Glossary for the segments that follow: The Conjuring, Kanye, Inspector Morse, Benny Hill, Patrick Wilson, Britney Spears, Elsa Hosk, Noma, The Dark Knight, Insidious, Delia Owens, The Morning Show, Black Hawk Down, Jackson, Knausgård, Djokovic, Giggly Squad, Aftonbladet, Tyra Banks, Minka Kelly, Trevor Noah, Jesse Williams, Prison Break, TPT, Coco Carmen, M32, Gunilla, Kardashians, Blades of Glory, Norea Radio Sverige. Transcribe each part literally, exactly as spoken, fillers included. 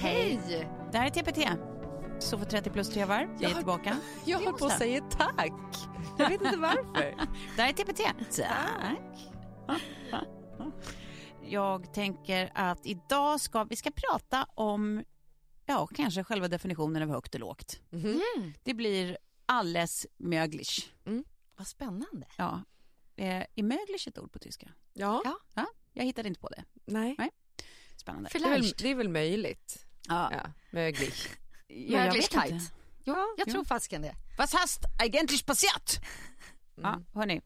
Hej! Det här är T P T. Så för trettio plus tre var. Jag är tillbaka. Jag höll på att säga tack. Jag vet inte varför. Det här är T P T. Tack. Jag tänker att idag ska vi ska prata om ja, kanske själva definitionen av högt och lågt. Mm. Det blir alles möglich. Mm. Vad spännande. Ja. Är möglich ett ord på tyska? Ja. Ja. Jag hittade inte på det. Nej. Nej. Spännande. Det är, väl, det är väl möjligt. Ja, ja möjligt. Möjlighet. Ja, jag ja. tror fasken det. Vad hast eigentlich passiert? Mm. Ja, hörni.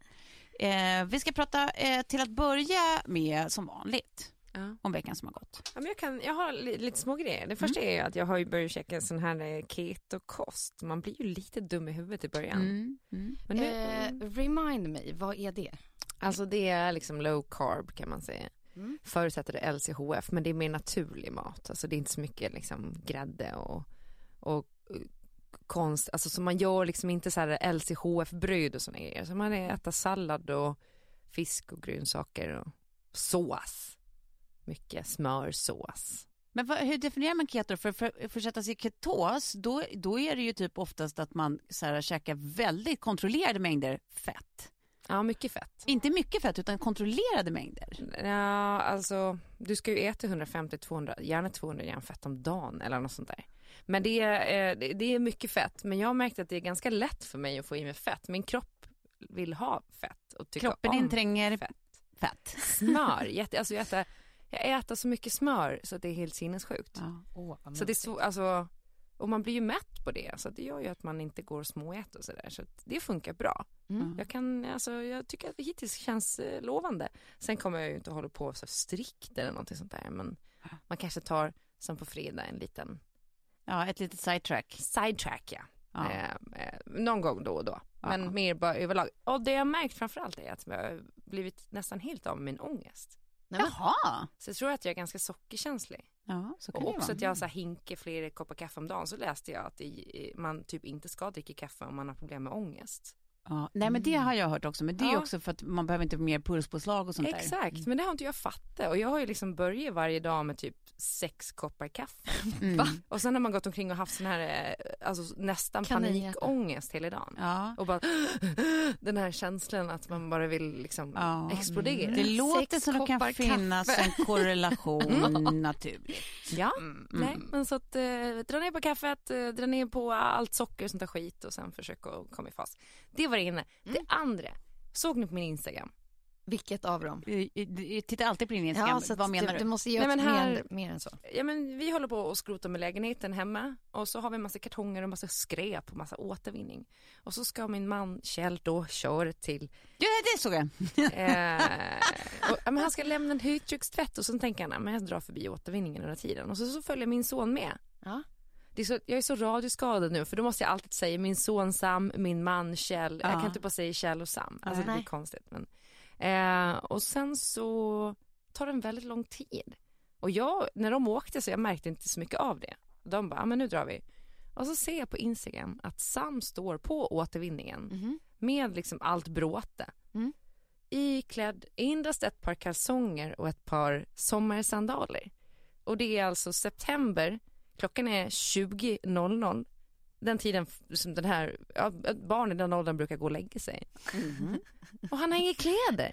Eh, vi ska prata eh, till att börja med som vanligt ja. om veckan som har gått. Ja, men jag, kan, jag har li, lite små grejer. Det första mm. är att jag har ju börjat checka sån här keto-kost. Man blir ju lite dum i huvudet i början. Mm. Mm. Men nu, eh, remind me, vad är det? Alltså det är liksom low carb kan man säga. Mm. Förutsätter det L C H F, men det är mer naturlig mat. Alltså det är inte så mycket liksom grädde och, och konst. Alltså så man gör liksom inte så här L C H F-bröd och såna grejer. Så man äter sallad och fisk och grönsaker och sås. Mycket smörsås. Men vad, hur definierar man keto? För, för, för att sätta sig ketos, då, då är det ju typ oftast att man så här käkar väldigt kontrollerade mängder fett. Ja, mycket fett. Inte mycket fett utan kontrollerade mängder. Ja, alltså du ska ju äta hundrafemtio till tvåhundra, gärna tvåhundra gram fett om dagen eller något sånt där. Men det är, det är mycket fett. Men jag märkte att det är ganska lätt för mig att få i mig fett. Min kropp vill ha fett och tycker kroppen intränger fett. fett. Smör. Jätte, alltså jag äter, jag äter så mycket smör så att det är helt sinnessjukt. Ja. Oh, så det är så, alltså, och man blir ju mätt på det. Så det gör ju att man inte går småät och sådär. Så det funkar bra. Mm. Jag, kan, alltså, jag tycker att det hittills känns eh, lovande. Sen kommer jag ju inte hålla på så strikt eller någonting sånt där. Men man kanske tar, som på fredag, en liten... Ja, ett litet sidetrack. Sidetrack, ja. ja. Eh, eh, någon gång då och då. Ja. Men mer bara överlag. Och det jag märkt framförallt är att jag har blivit nästan helt av min ångest. Nej, jaha! Så jag tror att jag är ganska sockerkänslig. Ja, så kan och också vara. Att jag så här hinker fler koppar kaffe om dagen. Så läste jag att det, man typ inte ska dricka kaffe om man har problem med ångest. Ja, nej men det har jag hört också. Men det ja. är också för att man behöver inte mer pulspåslag och sånt Exakt, där. Exakt, men det har inte jag fattat. Och jag har ju liksom börjat varje dag med typ sex koppar kaffe. Mm. Och sen har man gått omkring och haft sån här alltså nästan kan panikångest hela dagen. Ja. Och bara den här känslan att man bara vill liksom ja. explodera. Det låter sex som det kan finnas kaffe. En korrelation naturligt. Ja, mm. nej men så att eh, dra ner på kaffet, eh, dra ner på allt socker och sånt där skit och sen försöka komma i fas. Det var det inne. Mm. Det andra, såg ni på min Instagram? Vilket av dem? Titta alltid på din Instagram. Ja, så vad menar du? Du måste ge. Nej, men här, mer, mer än så. Ja, men vi håller på att skrota med lägenheten hemma. Och så har vi en massa kartonger och massa skräp och massa återvinning. Och så ska min man Kjell då köra till... Ja, det såg jag. eh, och, men han ska lämna en högtryckstvätt och så tänker han, men jag drar förbi återvinningen under tiden. Och så, så följer min son med. Ja. Det är så, jag är så radioskadad nu, för då måste jag alltid säga min son Sam, min man Kjell. Ja. Jag kan inte bara säga Kjell och Sam. Alltså, nej, det är konstigt, men... Eh, och sen så tar den väldigt lång tid. Och jag, när de åkte så jag märkte inte så mycket av det. De bara, ah, men nu drar vi. Och så ser jag på Instagram att Sam står på återvinningen mm. med liksom allt bråte mm. iklädd endast ett par kalsonger och ett par sommarsandaler. Och det är alltså september. Klockan är tjugo noll noll. Den tiden som den här, ja, barn i den åldern brukar gå och lägga sig. Mm. Och han har inga kläder.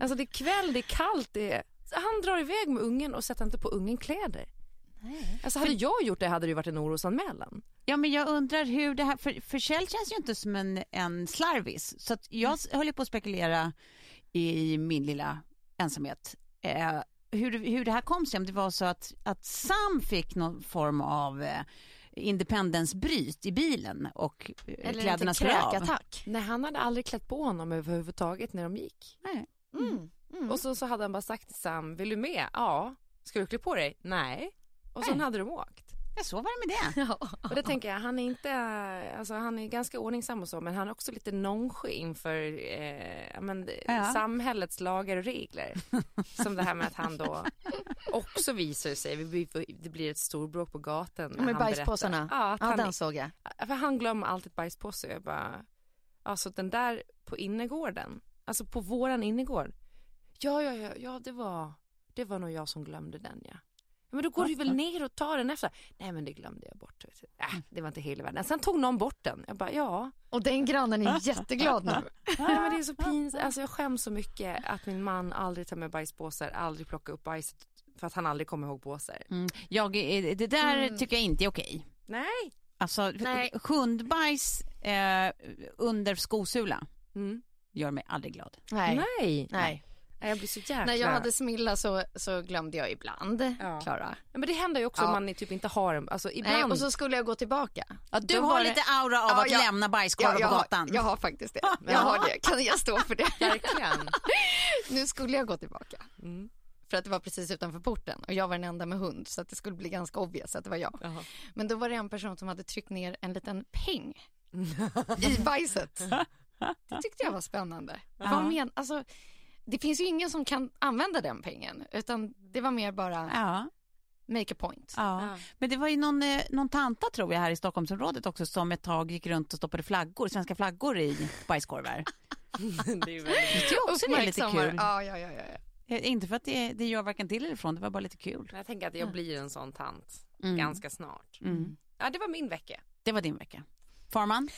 Alltså det är kväll, det är kallt. Det är... Han drar iväg med ungen och sätter inte på ungen kläder. Nej. Alltså hade jag gjort det hade det ju varit en orosanmälan. Ja, men jag undrar hur det här... För, för Kjell känns ju inte som en, en slarvis. Så att jag mm. höll på att spekulera i min lilla ensamhet. Eh, hur, hur det här kom sig. Om det var så att, att Sam fick någon form av... Eh, independensbryt i bilen och eller kläderna skulle av. Nej, han hade aldrig klätt på honom överhuvudtaget när de gick. Nej. Mm. Mm. Och så, så hade han bara sagt till Sam, vill du med? Ja. Ska du klä på dig? Nej. Och sen hade de åkt. Ja, så var det med det. Ja. Och det tänker jag, han är inte, alltså han är ganska ordningsam och så, men han är också lite nonchig inför eh, men, ja. samhällets lagar och regler. Som det här med att han då också visar sig, det blir ett storbråk på gatan. Med han bajspåsarna? Ja, att ja han, den såg jag. För han glömmer alltid bajspåsar. Jag bara, alltså den där på innergården, alltså på våran innergård. Ja, ja, ja, ja det, var, det var nog jag som glömde den, ja. Men då går du väl ner och tar den efter. Nej, men det glömde jag bort. Äh, det var inte hela världen. Sen tog någon bort den. Jag bara, ja. Och den grannen är jätteglad nu. Nej, men det är så pinsamt. Alltså, jag skäms så mycket att min man aldrig tar med bajspåsar, aldrig plockar upp bajs för att han aldrig kommer ihåg påsar. Mm. Jag, det där mm. tycker jag inte är okej. Nej. Alltså, nej. Hundbajs eh, under skosula mm. gör mig aldrig glad. Nej. Nej. Nej. Jag blir så jäkla... När jag hade Smilla så, så glömde jag ibland, ja. Klara. Ja, men det händer ju också ja. Om man typ inte har dem. Alltså, ibland... Nej, och så skulle jag gå tillbaka. Ja, du har lite aura av ja, att jag... lämna bajskorv ja, på gatan. Har, jag har faktiskt det. Jag har det. Kan jag stå för det? Verkligen. Nu skulle jag gå tillbaka. Mm. För att det var precis utanför porten. Och jag var den enda med hund. Så att det skulle bli ganska obvious att det var jag. Jaha. Men då var det en person som hade tryckt ner en liten peng i bajset. Det tyckte jag var spännande. Ja. Vad men... Alltså... Det finns ju ingen som kan använda den pengen. Utan det var mer bara ja. Make a point. Ja. Ja. Men det var ju någon, någon tanta tror jag här i Stockholmsområdet också som ett tag gick runt och stoppade flaggor, svenska flaggor i bajskorvar. Det är ju också lite kul. Ja, ja, ja, ja. Inte för att det, det gör varken till eller från, det var bara lite kul. Jag tänker att jag blir en sån tant mm. ganska snart. Mm. Ja, det var min vecka. Det var din vecka. Farman?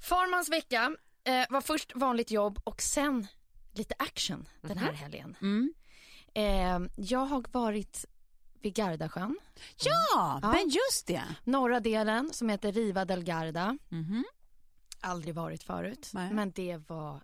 Farmans vecka eh, var först vanligt jobb och sen... lite action den här mm-hmm. helgen. Mm. Eh, jag har varit vid Gardasjön. Ja, mm. men just det. Norra delen som heter Riva del Garda. Mm-hmm. Aldrig varit förut, nej. Men det var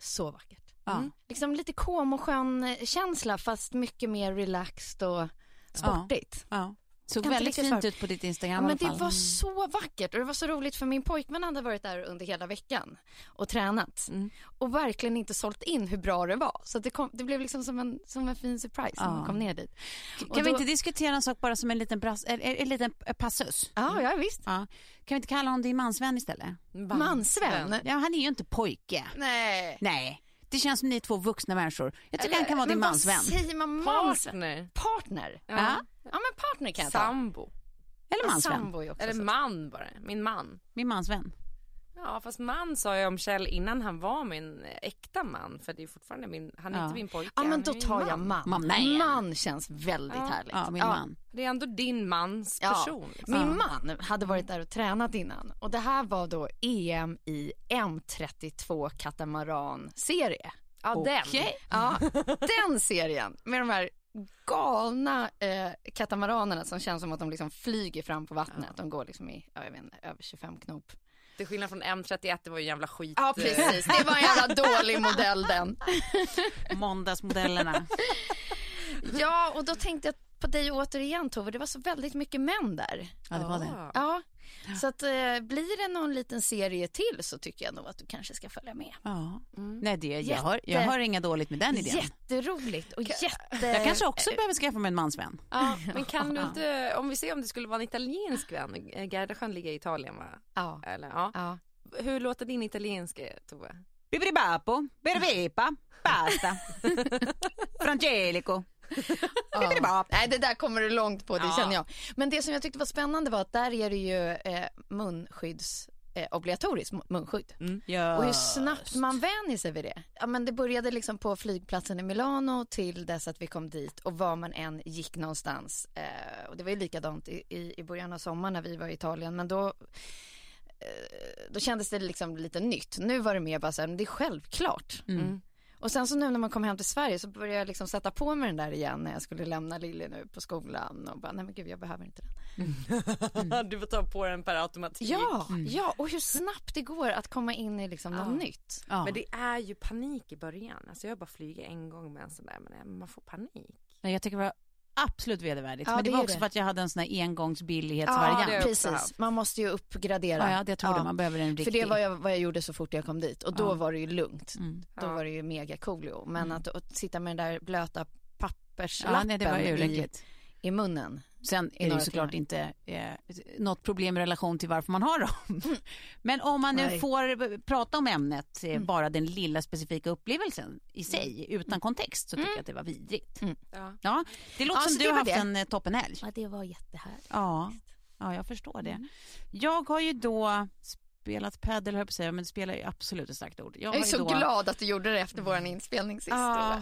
så vackert. Ja. Mm. Liksom lite kom och skön känsla fast mycket mer relaxed och sportigt. Ja. Ja. Såg väldigt fint ut på ditt Instagram. Ja, men det var så vackert och det var så roligt för min pojkvän hade varit där under hela veckan och tränat mm. och verkligen inte sålt in hur bra det var. Så det, kom, det blev liksom som en, som en fin surprise ja. När man kom ner dit. Kan då... vi inte diskutera en sak bara som en liten, bras, en, en liten passus? Ja, ja visst. Ja. Kan vi inte kalla honom din mansvän istället? Van. Mansvän? Ja, han är ju inte pojke. Nej. Nej. Det känns som ni är två vuxna människor. Jag tycker eller, han kan vara din mansvän. Men vad säger man? Partner. Partner? Ja. Ja. Ja, men partner kan jag ta. Sambo. Eller mansvän. Ja, sambo också, eller man bara. Min man. Min mansvän. Ja, fast man sa jag om Kjell innan han var min äkta man. För det är fortfarande min... Han är ja. Inte min pojke. Ja, men då tar man. Jag man. Man, nej. Man känns väldigt ja. Härligt. Ja, min ja. Man. Det är ändå din mans person. Ja. Liksom. Min ja. Man hade varit där och tränat innan. Och det här var då E M i M trettiotvå katamaran-serie. Ja, okay. den. Ja, den serien. Med de här... galna eh, katamaranerna som känns som att de liksom flyger fram på vattnet. Ja. De går liksom i jag vet inte, över tjugofem knop. Till skillnad från M trettioett, det var ju en jävla skit. Ja, precis. Det var en jävla dålig modell den. Måndagsmodellerna. Ja, och då tänkte jag på dig återigen, Tove. Det var så väldigt mycket män där. Ja, det var det. Ja. Så att, eh, blir det någon liten serie till så tycker jag nog att du kanske ska följa med. Ja. Mm. Nej, det, jag, Jätte... hör, jag hör inga dåligt med den idén. Jätteroligt. Och jätte... Jag kanske också behöver skaffa mig en mansvän. Ja, men kan du inte, om vi ser om det skulle vara en italiensk vän. Gardasjön ligger i Italien, va? Ja. Eller, ja. Ja. Hur låter din italienska, Tove? Bibribapo, bervepa, pasta, frangelico. Ja. Nej, det där kommer du långt på, det ja. känner jag. Men det som jag tyckte var spännande var att där är det ju eh, munskydds eh, obligatoriskt munskydd. Mm. Yes. Och hur snabbt man vänjer sig vid det. Ja, men det började liksom på flygplatsen i Milano till dess att vi kom dit, och var man än gick någonstans. Eh, och det var ju likadant i, i, i början av sommaren när vi var i Italien, men då eh, då kändes det liksom lite nytt. Nu var det mer bara så här, men det är självklart. Mm. Mm. Och sen så nu när man kom hem till Sverige så började jag liksom sätta på mig den där igen när jag skulle lämna Lilly nu på skolan. Och bara, nej men gud, jag behöver inte den. Mm. Du får ta på den per automatik. Ja, mm. ja, och hur snabbt det går att komma in i liksom ja. något nytt. Ja. Men det är ju panik i början. Alltså jag bara flyger en gång med en sån där, men man får panik. Nej, jag tycker det var absolut vedervärdigt. Ja, men det, det var också det. För att jag hade en sån här engångsbillighetsvariant. Ja, precis. Man måste ju uppgradera. Ja, ja det tror jag. Man behöver en riktig. För det var jag, vad jag gjorde så fort jag kom dit. Och då ja. var det ju lugnt. Mm. Då ja. var det ju mega coolio. Men mm. att, att sitta med den där blöta papperslappen ja, nej, det var i, i munnen. Sen är det ju såklart inte eh, något problem i relation till varför man har dem. Mm. Men om man nu nej. får prata om ämnet, eh, mm. bara den lilla specifika upplevelsen i sig, mm. utan kontext, så tycker mm. jag att det var vidrigt. Mm. Ja. Ja, det låter ja, som du har haft det. en eh, toppenhelg. Ja, det var jättehärligt. Ja, ja jag förstår det. Mm. Jag har ju då spelat padel, höll på att säga, men det spelar ju absolut ett starkt ord. Jag, jag är ju så då... glad att du gjorde det efter vår inspelning sist. Ah.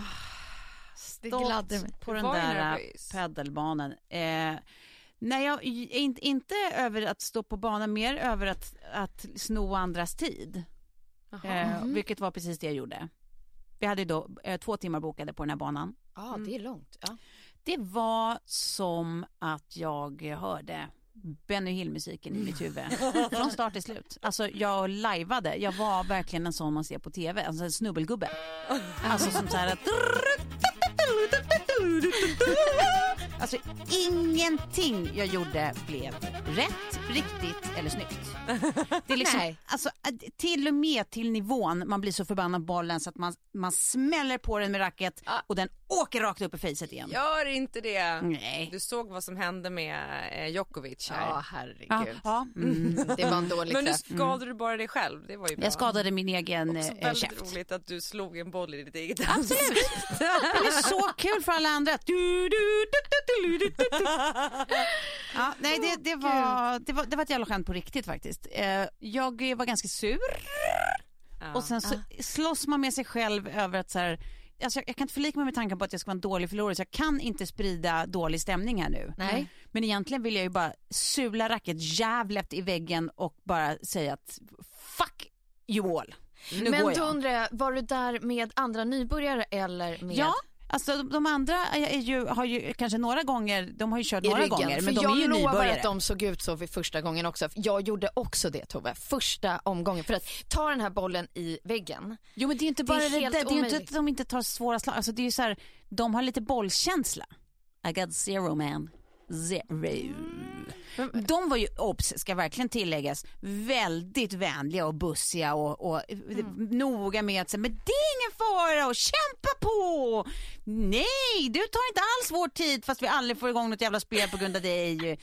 Stått på den där paddelbanan. Eh, nej, jag är inte, inte över att stå på banan, mer över att, att sno andras tid. Eh, mm. Vilket var precis det jag gjorde. Vi hade då eh, två timmar bokade på den här banan. Ja, ah, mm. det är långt. Ja. Det var som att jag hörde Benny Hill-musiken i mitt huvud från start till slut. Alltså jag liveade. Jag var verkligen en sån man ser på tv. Alltså en snubbelgubbe. Alltså som så här att... Alltså ingenting jag gjorde blev rätt, riktigt eller snyggt. Det är liksom, nej. Alltså, till och med till nivån man blir så förbannad på bollen så att man, man smäller på den med racket ah. och den åker rakt upp i facet igen. Gör inte det. Nej. Du såg vad som hände med Djokovic här. Ja, herregud. Ah, ah. Mm. Det var en dålig Men nu skadade mm. du bara dig själv. Det var ju bra. Jag skadade min egen käft. Det är väldigt käft. roligt att du slog en boll i ditt eget absolut. Det är så kul för alla andra. Du, du, du, du. Ja, nej, det, det, var, det, var, det var ett jävla skämt på riktigt faktiskt. Jag var ganska sur. Ja. Och sen så slåss man med sig själv över att så här, alltså jag, jag kan inte förlika mig med tanken på att jag ska vara en dålig förlorare, så jag kan inte sprida dålig stämning här nu. Nej. Men egentligen vill jag ju bara sula racket jävligt i väggen och bara säga att fuck you all. Nu Men då undrar jag, var du där med andra nybörjare eller med... Ja. Alltså de andra är ju, har ju kanske några gånger, de har ju kört några gånger, men de är ju nybörjare. Jag lovar att de såg ut så vid första gången också. Jag gjorde också det, Tove, första omgången. För att ta den här bollen i väggen. Jo, men det är ju inte bara det, det, det är ju inte att de inte tar svåra slag. Alltså det är ju så här, de har lite bollkänsla. I got zero, man. Zero. De var ju, ops, ska verkligen tilläggas, väldigt vänliga och bussiga och, och mm. noga med att säga, men det är ingen fara och kämpa på. Nej, du tar inte alls vår tid fast vi aldrig får igång något jävla spel på grund av dig.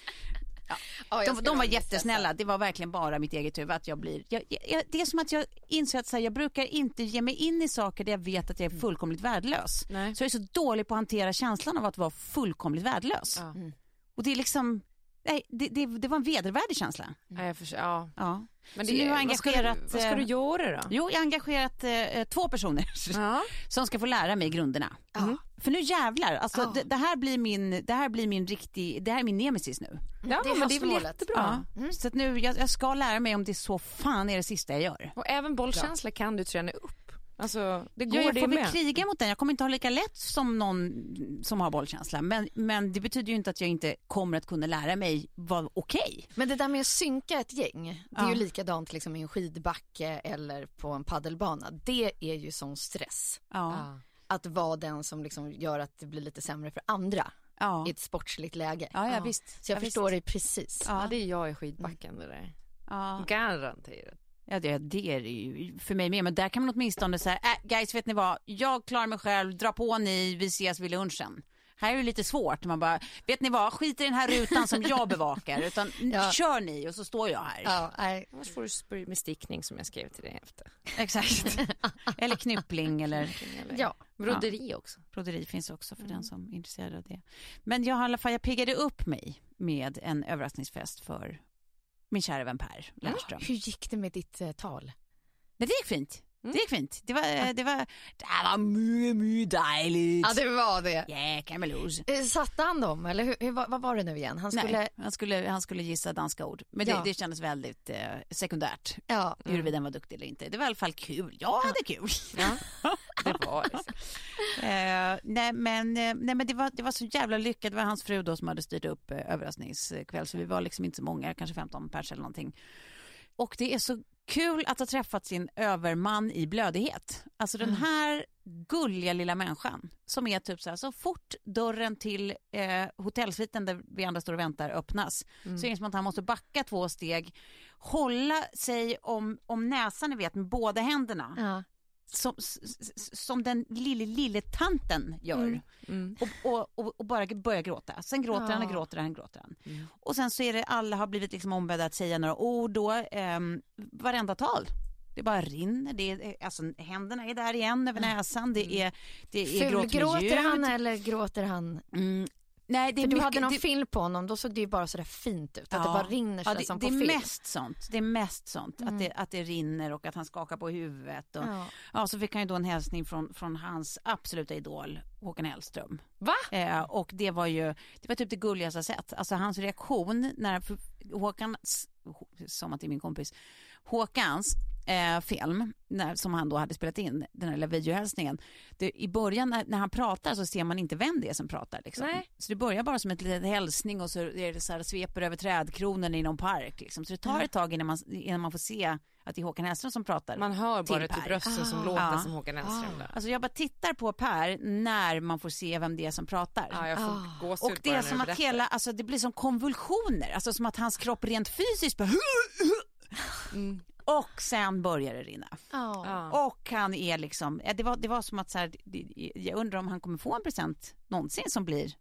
Ja. Oh, de, de var jättesnälla. Det var verkligen bara mitt eget huvud att jag blir jag, jag, det är som att jag inser att så här, jag brukar inte ge mig in i saker där jag vet att jag är fullkomligt värdelös. Nej. Så jag är så dålig på att hantera känslan av att vara fullkomligt värdelös. Ja. Mm. Och det är liksom, nej, det, det, det var en vedervärdig känsla. Mm. Jag förstår, ja. ja. Men det, nu har engagerat, vad ska, du, vad ska du göra då? Jo, jag har engagerat eh, två personer ja. som ska få lära mig grunderna. Mm. För nu jävlar, alltså, ja. det, det här blir min, det här blir min riktig, det här är min nemesis nu. Ja, det är, men det är väl jättebra. Ja. Mm. Så att nu, jag, jag ska lära mig om det så fan är det sista jag gör. Och även bollkänsla kan du träna upp. Alltså, det går jag det får med. Väl kriga mot den. Jag kommer inte ha lika lätt som någon som har bollkänsla. Men, men det betyder ju inte att jag inte kommer att kunna lära mig vad okej. Okay. Men det där med att synka ett gäng, det är ja. ju likadant liksom i en skidbacke eller på en paddelbana. Det är ju sån stress. Ja. Ja. Att vara den som liksom gör att det blir lite sämre för andra. Ja. I ett sportsligt läge. Ja, ja, visst. Så jag, jag förstår dig precis. Ja. Ja, det är jag i skidbacken det där. Ja. Garanterat. Ja, det, det är det ju för mig med. Men där kan man åtminstone säga, äh, guys, vet ni vad? Jag klarar mig själv, dra på ni, vi ses vid lunchen. Här är det lite svårt. Man bara, vet ni vad? Skit i den här rutan som jag bevakar. Utan ja. kör ni och så står jag här. Ja, nej. Annars får du spry med stickning som jag skrev till dig efter. Exakt. Eller knyppling. Eller, eller. Ja, broderi ja. också. Broderi finns också för mm. den som är intresserad av det. Men jag, i alla fall, jag piggade upp mig med en överraskningsfest för min kära vän Per Lärström. Hur gick det med ditt eh, tal? Men det gick fint. Mm. Det gick fint. Det var, ja. det var, det var mycket, mycket dejligt. Ja, det var det. Jäkemlos. Yeah, satte han dem? Eller hur, hur, vad var det nu igen? Han skulle, Nej, han skulle, han skulle gissa danska ord. Men ja. det, det kändes väldigt eh, sekundärt. Ja. Huruvida mm. den var duktig eller inte. Det var i alla fall kul. Jag hade kul. Ja. Det var liksom. uh, nej, men, nej, men det var, det var så jävla lyckat. Det var hans fru då som hade styrt upp eh, överraskningskväll. Så vi var liksom inte så många. Kanske femton pers eller någonting. Och det är så kul att ha träffat sin överman i blödighet. Alltså den här gulliga lilla människan som är typ så här, så fort dörren till eh, hotellsviten där vi andra står och väntar öppnas mm. så är det som att han måste backa två steg, hålla sig om, om näsan, ni vet, med båda händerna. Ja. Som, som den lille, lille tanten gör mm, mm. Och, och, och bara börjar gråta. Sen gråter ja. han och gråter han och gråter han mm. Och sen så är det, alla har blivit liksom ombedda att säga några ord då, eh, varenda tal. Det bara rinner, det är, alltså, händerna är där igen över näsan. Det är, det är gråt med ljud. Han eller gråter han? Mm. Nej, det är för mycket, du hade någon det, film på honom, då såg det ju bara sådär fint ut. Att ja, det bara rinner ja, det, som på det är film. Mest sånt, det är mest sånt. Mm. Att, det, att det rinner och att han skakar på huvudet. Och, ja. Ja, så fick han ju då en hälsning från, från hans absoluta idol, Håkan Hellström. Va? Eh, och det var ju, det var typ det gulligaste sätt. Alltså hans reaktion när Håkan, som att det är min kompis, Håkans eh, film, när, som han då hade spelat in, den här lilla videohälsningen. Det, i början när, när han pratar så ser man inte vem det är som pratar. Liksom. Nej. Så det börjar bara som ett litet hälsning och så är det så här, sveper över trädkronen i någon park. Liksom. Så det tar ett tag innan man, innan man får se att det är Håkan Hellström som pratar. Man hör bara till brösten ah. som låter ah. som Håkan Hellström. Ah. Alltså jag bara tittar på Per när man får se vem det är som pratar. Ah, jag får ah. gås ut. Och det är som att hela, alltså, det blir som konvulsioner. Alltså som att hans kropp rent fysiskt bara... Mm. Och sen börjar det rinna. Oh. Och han är liksom... Det var, det var som att... Så här, jag undrar om han kommer få en present någonsin som blir...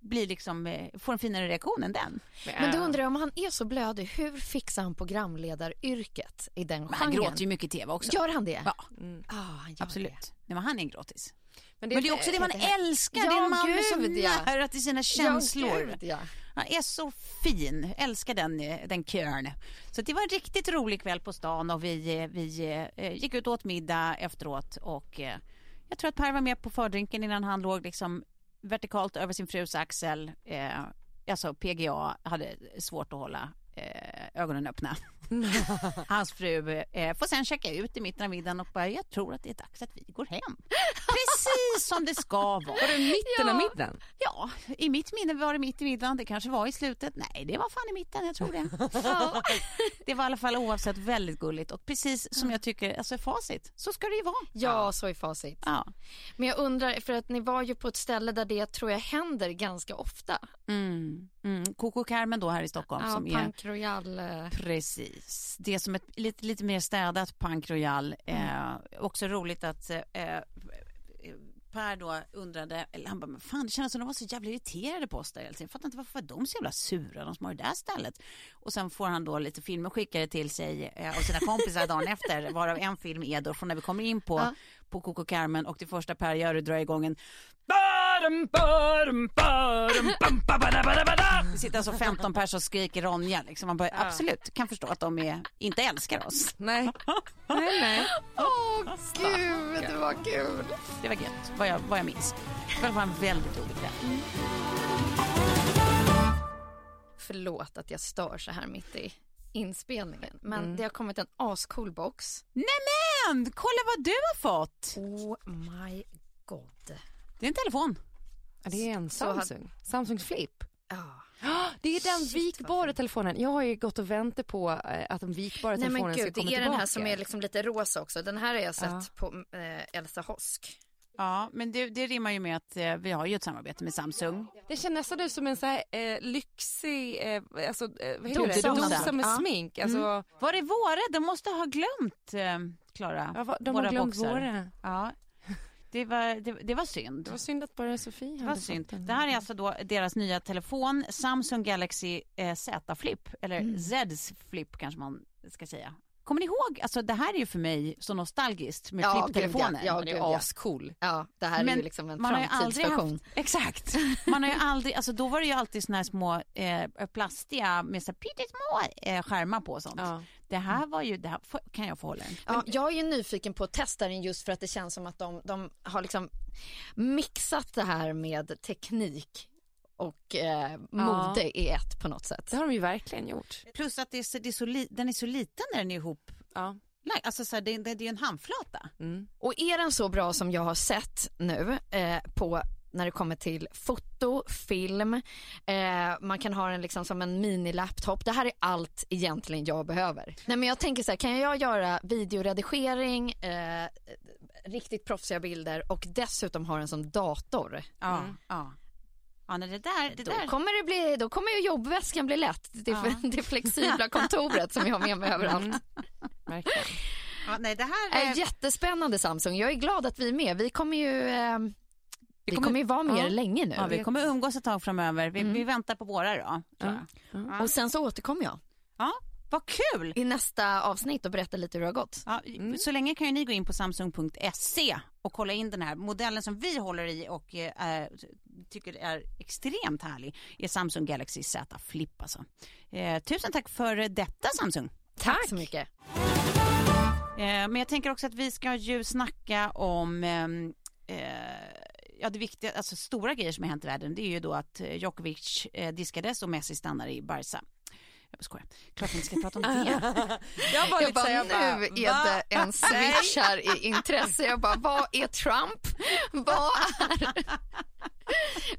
blir liksom, får en finare reaktion än den. Men då undrar jag, om han är så blödig, hur fixar han programledaryrket i den genren? Han gråter ju mycket i tv också. Gör han det? Ja, mm. oh, han gör absolut. Det. Nej, men han är gratis. Men det, men det är också det man älskar. Ja, det är en man gud, som nära ja. till sina känslor. Ja, gud, ja. Han är så fin. Älskar den, den körn. Så det var en riktigt rolig kväll på stan och vi, vi gick ut åt middag efteråt och jag tror att Per var med på fördrinken innan han låg liksom vertikalt över sin frus axel. Eh, alltså P G A hade svårt att hålla eh, ögonen öppna. Hans fru eh, får sen checka ut i mitten av middagen och bara, jag tror att det är dags att vi går hem. Precis som det ska vara. Var det mitten ja. av middagen? Ja, i mitt minne var det mitt i middagen. Det kanske var i slutet. Nej, det var fan i mitten, jag tror det. Ja. Det var i alla fall oavsett väldigt gulligt. Och precis som jag tycker, alltså facit, så ska det ju vara. Ja, så är facit. Ja. Men jag undrar, för att ni var ju på ett ställe där det tror jag händer ganska ofta. Mm. Mm, Coco Carmen då här i Stockholm ja, som Punk är Royal. Precis. Det är som ett lite, lite mer städat Punk Royal. Mm. Eh, också roligt att eh, Per då undrade, eller han bara, men fan det känns som de var så jävla irriterade på oss där hela tiden. Jag fattar inte varför var de så jävla sura, de som har det där stället. Och sen får han då lite filmer skickade till sig eh, och sina kompisar dagen efter, varav en film är då från när vi kommer in på ja. på Coco Carmen och det första Per gör är drar igång en vi sitter alltså femton personer och skriker Ronja liksom. Man bara, absolut, kan förstå att de är, inte älskar oss. Nej, nej, nej. Åh gud, det var kul. Det var gött, vad jag, vad jag minns. Det var en väldigt rolig kväll. Förlåt att jag stör så här mitt i inspelningen. Men mm. det har kommit en ascool box. Nämen! hänt? Kolla vad du har fått. Oh my god. Det är en telefon. Ja, det är en Samsung. Had... Samsung Flip. Oh. Det är den Shit, vikbara telefonen. Jag har ju gått och väntat på att den vikbara Nej, telefonen gud, ska komma tillbaka. Det är tillbaka. Den här som är liksom lite rosa också. Den här har jag sett ja. på eh, Elsa Hosk. Ja, men det, det rimmar ju med att eh, vi har ju ett samarbete med Samsung. Det känns nästan ut som en så här eh, lyxig eh, alltså, eh, vad heter det? Dosa med ja. smink. Alltså, mm. Var är våra? De måste ha glömt, eh, Klara. Ja, va, de våra har glömt boxar. Våra. Ja. Det var, det, det var synd. Det var synd att bara Sofie hade fått synd. Den. Det här är alltså då deras nya telefon, Samsung Galaxy eh, Z Flip. Eller mm. Z Flip kanske man ska säga. Kommer ni ihåg, alltså det här är ju för mig så nostalgiskt med ja, flipptelefonen. Ja, det är ascool. Ja, det här men är ju liksom en framtidsversion. Exakt. Man har ju aldrig, alltså då var det ju alltid såna här små eh, plastiga med så pyttesmå eh, skärmar på och sånt. Ja. Det här var ju, det här, kan jag få hålla den? Ja, jag är ju nyfiken på att testa den just för att det känns som att de, de har liksom mixat det här med teknik. Och eh, mode ja. är ett på något sätt. Det har de ju verkligen gjort. Plus att det är så, det är så li- den är så liten när den är ihop. Ja. Nej, alltså så här, det, det, det är en handflata. Mm. Och är den så bra som jag har sett nu eh, på när det kommer till foto, film. Eh, man kan ha den liksom som en mini-laptop. Det här är allt egentligen jag behöver. Nej, men jag tänker så här, kan jag göra videoredigering, eh, riktigt proffsiga bilder och dessutom ha den som dator? Ja, mm. ja. Ja, det där, det då, där. Kommer det bli, då kommer ju jobbväskan bli lätt. Det, ja. det flexibla kontoret som jag har med mig överallt. Mm. Ja, nej, det här är... Jättespännande Samsung. Jag är glad att vi är med. Vi kommer ju, eh, vi vi kommer, kommer ju vara med ja. er länge nu. Ja, vi kommer umgås ett tag framöver. Vi, mm. vi väntar på våra då. Mm. Mm. Och sen så återkommer jag. Ja. Vad kul! I nästa avsnitt och berätta lite hur det har gått. Ja, mm. Så länge kan ju ni gå in på samsung punkt se och kolla in den här modellen som vi håller i och eh, tycker är extremt härlig. Är Samsung Galaxy Z Flip alltså. Eh, tusen tack för detta Samsung. Tack, tack så mycket. Eh, men jag tänker också att vi ska ju snacka om... Eh, eh, Ja, det viktiga, alltså stora grejer som har hänt i världen. Det är ju då att Djokovic eh, diskades och Messi stannar i Barca. Jag skojar. Klart ni ska prata om det. Jag bara, jag bara, jag bara nu är det en switch här i intresse. Jag bara, vad är Trump? Vad är...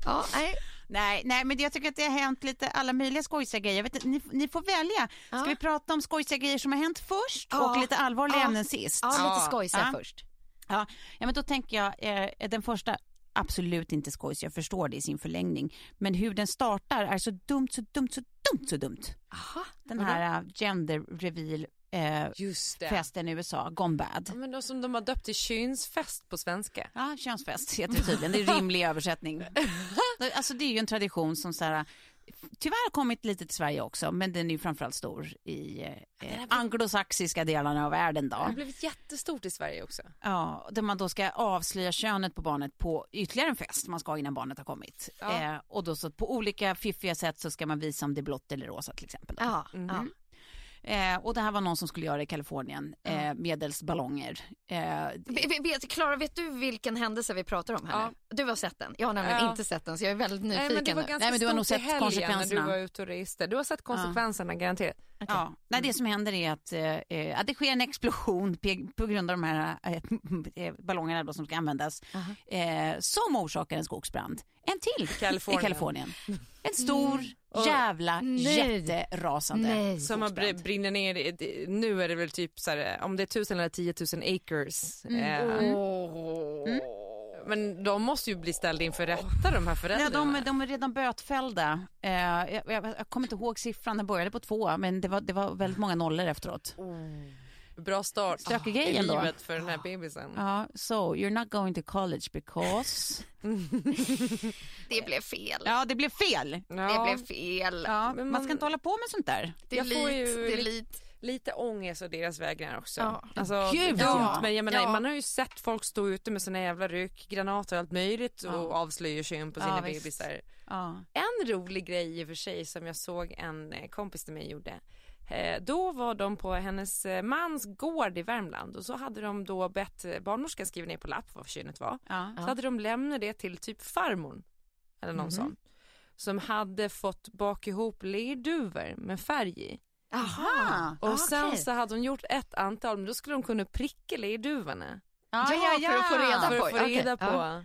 Ja, nej. Nej, nej, men jag tycker att det har hänt lite alla möjliga skojsiga grejer. Jag vet, ni, ni får välja. Ska ja. vi prata om skojsiga grejer som har hänt först ja. och lite allvarliga ja. ämnen sist? Ja, lite skojsiga ja. först. Ja. ja, men då tänker jag, eh, den första... Absolut inte skojs, jag förstår det i sin förlängning. Men hur den startar är så dumt, så dumt, så dumt, så dumt. Aha, den här gender reveal eh, festen i U S A, gone bad. Ja, men då som de har döpt till könsfest på svenska. Ja, könsfest heter det tydligen, det är rimlig översättning. Alltså det är ju en tradition som så här... Tyvärr har kommit lite till Sverige också, men den är ju framförallt stor i eh, blivit... anglosaxiska delarna av världen då. Det har blivit jättestort i Sverige också. Ja, där man då ska avslöja könet på barnet på ytterligare en fest man ska innan barnet har kommit. Ja. Eh, och då så på olika fiffiga sätt så ska man visa om det är blått eller rosa till exempel. Då. Ja, mm. ja. Eh, och det här var någon som skulle göra det i Kalifornien eh, medels ballonger. Eh, Klara, vet du vilken händelse vi pratar om här ja. nu? Du har sett den. Jag har nämligen ja. inte sett den, så jag är väldigt nyfiken. Nej, men det var ganska Nej, men du har nog sett konsekvenserna. Du var ute och reste. Du har sett konsekvenserna, ja. garanterat. Okay. Ja. Nej, det som händer är att, eh, att det sker en explosion på grund av de här eh, ballongerna då som ska användas. Uh-huh. Eh, som orsakar en skogsbrand. En till Kalifornien. i Kalifornien. En stor... Mm. Och, jävla nej, jätterasande nej, som har brinner ner. Nu är det väl typ så här, om det är tusen eller tiotusen acres mm. Eh, mm. Mm. Men de måste ju bli ställda inför rätta, de här föräldrarna. Ja, de, de är redan bötfällda. Eh, jag, jag, jag kommer inte ihåg siffran, den började på två. Men det var, det var väldigt många nollor efteråt. mm. Bra start oh, i livet då. För den här bebisen. Ja, uh, so you're not going to college because det blev fel. Ja, det blev fel. Ja. Det blev fel. Ja, men man ska inte hålla på med sånt där. Det är lite lite lite ångest och deras vägnar också. Ja. Alltså, Gud, ja. men jag menar, ja. man har ju sett folk stå ute med sina jävla ryck, granater och allt möjligt och ja. avslöjar sig på sina ja, bebisar. Ja. En rolig grej i och för sig som jag såg en kompis till mig gjorde. Då var de på hennes mans gård i Värmland och så hade de då bett barnmorskan skriva ner på lapp vad könet var. Ja. Så hade de lämnat det till typ farmor eller någon mm. sån som hade fått baka ihop lerduvor med färg i Aha. Och ah, sen okay. så hade hon gjort ett antal, men då skulle de kunna prickla i duvarna. Ah, ja, ja, ja, för att få reda för på. För att få reda okay. på. Ja.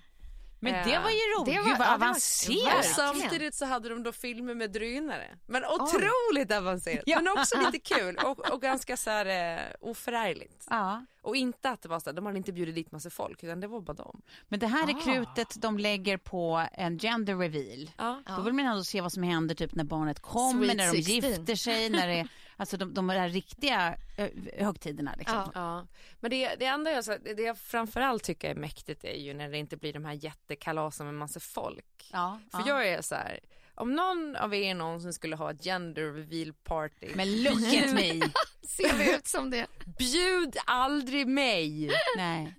Men det var ju roligt. Det var, det var avancerat. Och samtidigt så hade de då filmer med drönare. Men otroligt oh. avancerat. Ja. Men också lite kul och, och ganska så här eh, oförärligt. Ja. Och inte att det var så här, de hade inte bjudit dit massa folk, utan det var bara dem. Men det här är ah. krutet de lägger på en gender reveal. Ja. Då vill man ändå se vad som händer typ när barnet kommer, Sweet när de sexton gifter sig, när det, alltså de, de här riktiga ö, högtiderna. Liksom. Ja. Ja. Men det, det enda jag, det jag framförallt tycker är mäktigt är ju när det inte blir de här jättekalasen med massa folk. Ja. För ja. jag är så här, om någon av er någon som skulle ha ett gender reveal party. Men look at me. Ser vi ut som det? Bjud aldrig mig. Nej.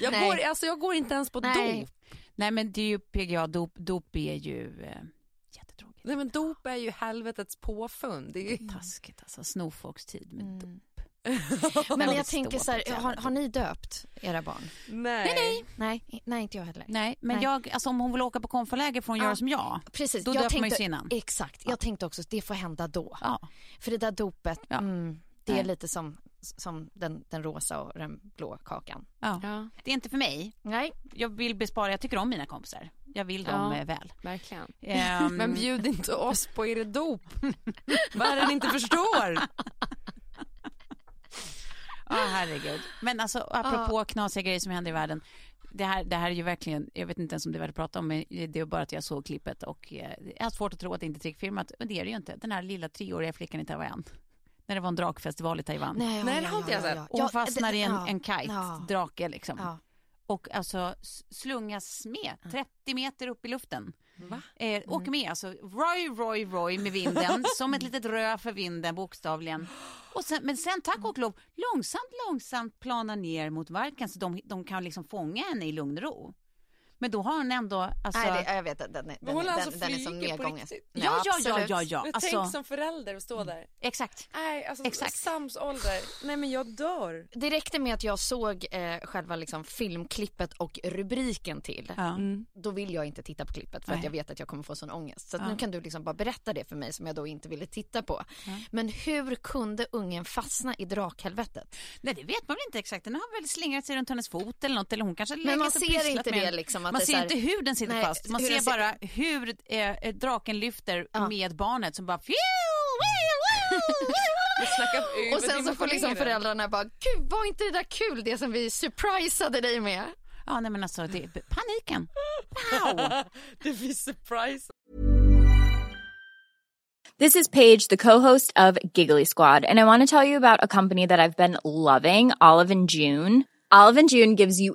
Jag, Nej. Går, alltså jag går inte ens på Nej. dop. Nej, men det är ju P G A. Dop, dop är ju eh, jättetråkigt. Nej, men dop är ju helvetets påfund. Det är ju mm. taskigt. Alltså, snowfolkstid med mm. dop. Men jag tänker så här, har, har ni döpt era barn? Nej. Nej, nej. Nej, nej inte jag heller. Nej, men nej. Jag, alltså, om hon vill åka på konfaläger får hon ah, göra som jag. Precis. Då jag döper tänkte, man ju innan. Exakt, jag ah. tänkte också att det får hända då. Ah. För det där dopet, ja. mm, det nej. är lite som, som den, den rosa och den blå kakan. Ja. Ja. Det är inte för mig. Nej. Jag vill bespara, jag tycker om mina kompisar. Jag vill dem ja, väl. Verkligen. Um, men bjud inte oss på er dop. Vad den inte förstår. Ja, oh, herregud. Men alltså, apropå oh. knasiga grejer som händer i världen. Det här, det här är ju verkligen, jag vet inte ens om det är värt att prata om, men det är bara att jag såg klippet och eh, jag har svårt att tro att det inte är trickfilmat. Men det är det ju inte. Den här lilla treåriga flickan i Taiwan. När det var en drakfestival i Taiwan. Nej, ja, Nej det har inte jag sett. Hon fastnar i en, en kite, ja. drake liksom. Ja. Och alltså slungas med trettio meter upp i luften. Va? Eh, åker med, alltså Roy, Roy, Roy med vinden. Som ett litet rö för vinden, bokstavligen. Och sen, men sen, tack och lov, långsamt, långsamt planar ner mot verken. Så de, de kan liksom fånga henne i lugn och ro. Men då har hon ändå... Alltså, nej, det, jag vet att den, den, den, alltså den, den är som nedgången. Ja, ja, ja, ja, ja. Men alltså, tänk som förälder och stå där. Exakt. Nej, alltså exakt. Sams ålder. Nej, men jag dör. Det räckte med att jag såg eh, själva liksom, filmklippet och rubriken till. Ja. Mm. Då vill jag inte titta på klippet för att jag vet att jag kommer få sån ångest. Så att ja. nu kan du liksom bara berätta det för mig som jag då inte ville titta på. Ja. Men hur kunde ungen fastna i drakhelvetet? Nej, det vet man väl inte exakt. Den har väl slingrat sig runt hennes fot eller något. Eller hon kanske men man ser inte det liksom. Man ser här, inte hur den sitter nej, fast. Man ser bara sitter. hur eh, draken lyfter ja. med barnet som bara... Och sen så får liksom föräldrarna bara... Gud, var inte det där kul det som vi surprisade dig med? Ja, nej men alltså, det är paniken. Wow! Det blir surprise. This is Paige, the co-host of Giggly Squad. And I want to tell you about a company that I've been loving, Olive and June. Olive and June gives you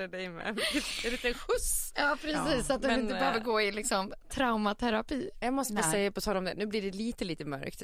hjälpte dig med en liten skjuts. Ja, precis. Ja, att du men, inte behöver gå i liksom, traumaterapi. Jag måste bara säga på tal om det. Nu blir det lite, lite mörkt.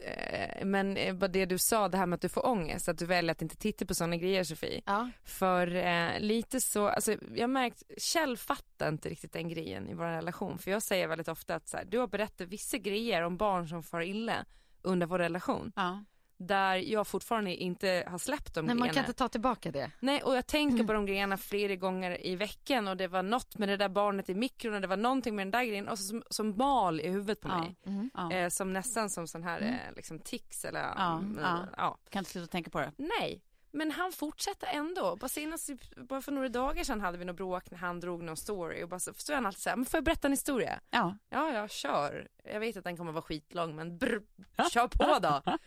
Men bara det du sa, det här med att du får ångest. Att du väljer att inte titta på sådana grejer, Sofie. Ja. För eh, lite så... Alltså, jag har märkt... Kjell fattar inte riktigt den grejen i vår relation. För jag säger väldigt ofta att så här, du har berättat vissa grejer om barn som far illa under vår relation. Ja. Där jag fortfarande inte har släppt de grejerna. Nej, grejerna. Man kan inte ta tillbaka det. Nej, och jag tänker mm. på de grejerna flera gånger i veckan. Och det var något med det där barnet i mikron. Och det var någonting med den där grejen. Och så som, som mal i huvudet på ja. mig. Mm. Ja. Eh, som nästan som sån här mm. eh, liksom tics. Eller, ja. Mm, ja. Ja. Kan inte sluta tänka på det. Nej. Men han fortsätter ändå. Bara, senast, bara för några dagar sedan hade vi något bråk när han drog någon story. Och bara så, så är han alltid så här, men får jag berätta en historia? Ja. Ja, jag kör. Jag vet att den kommer vara skitlång, men brr, kör på då.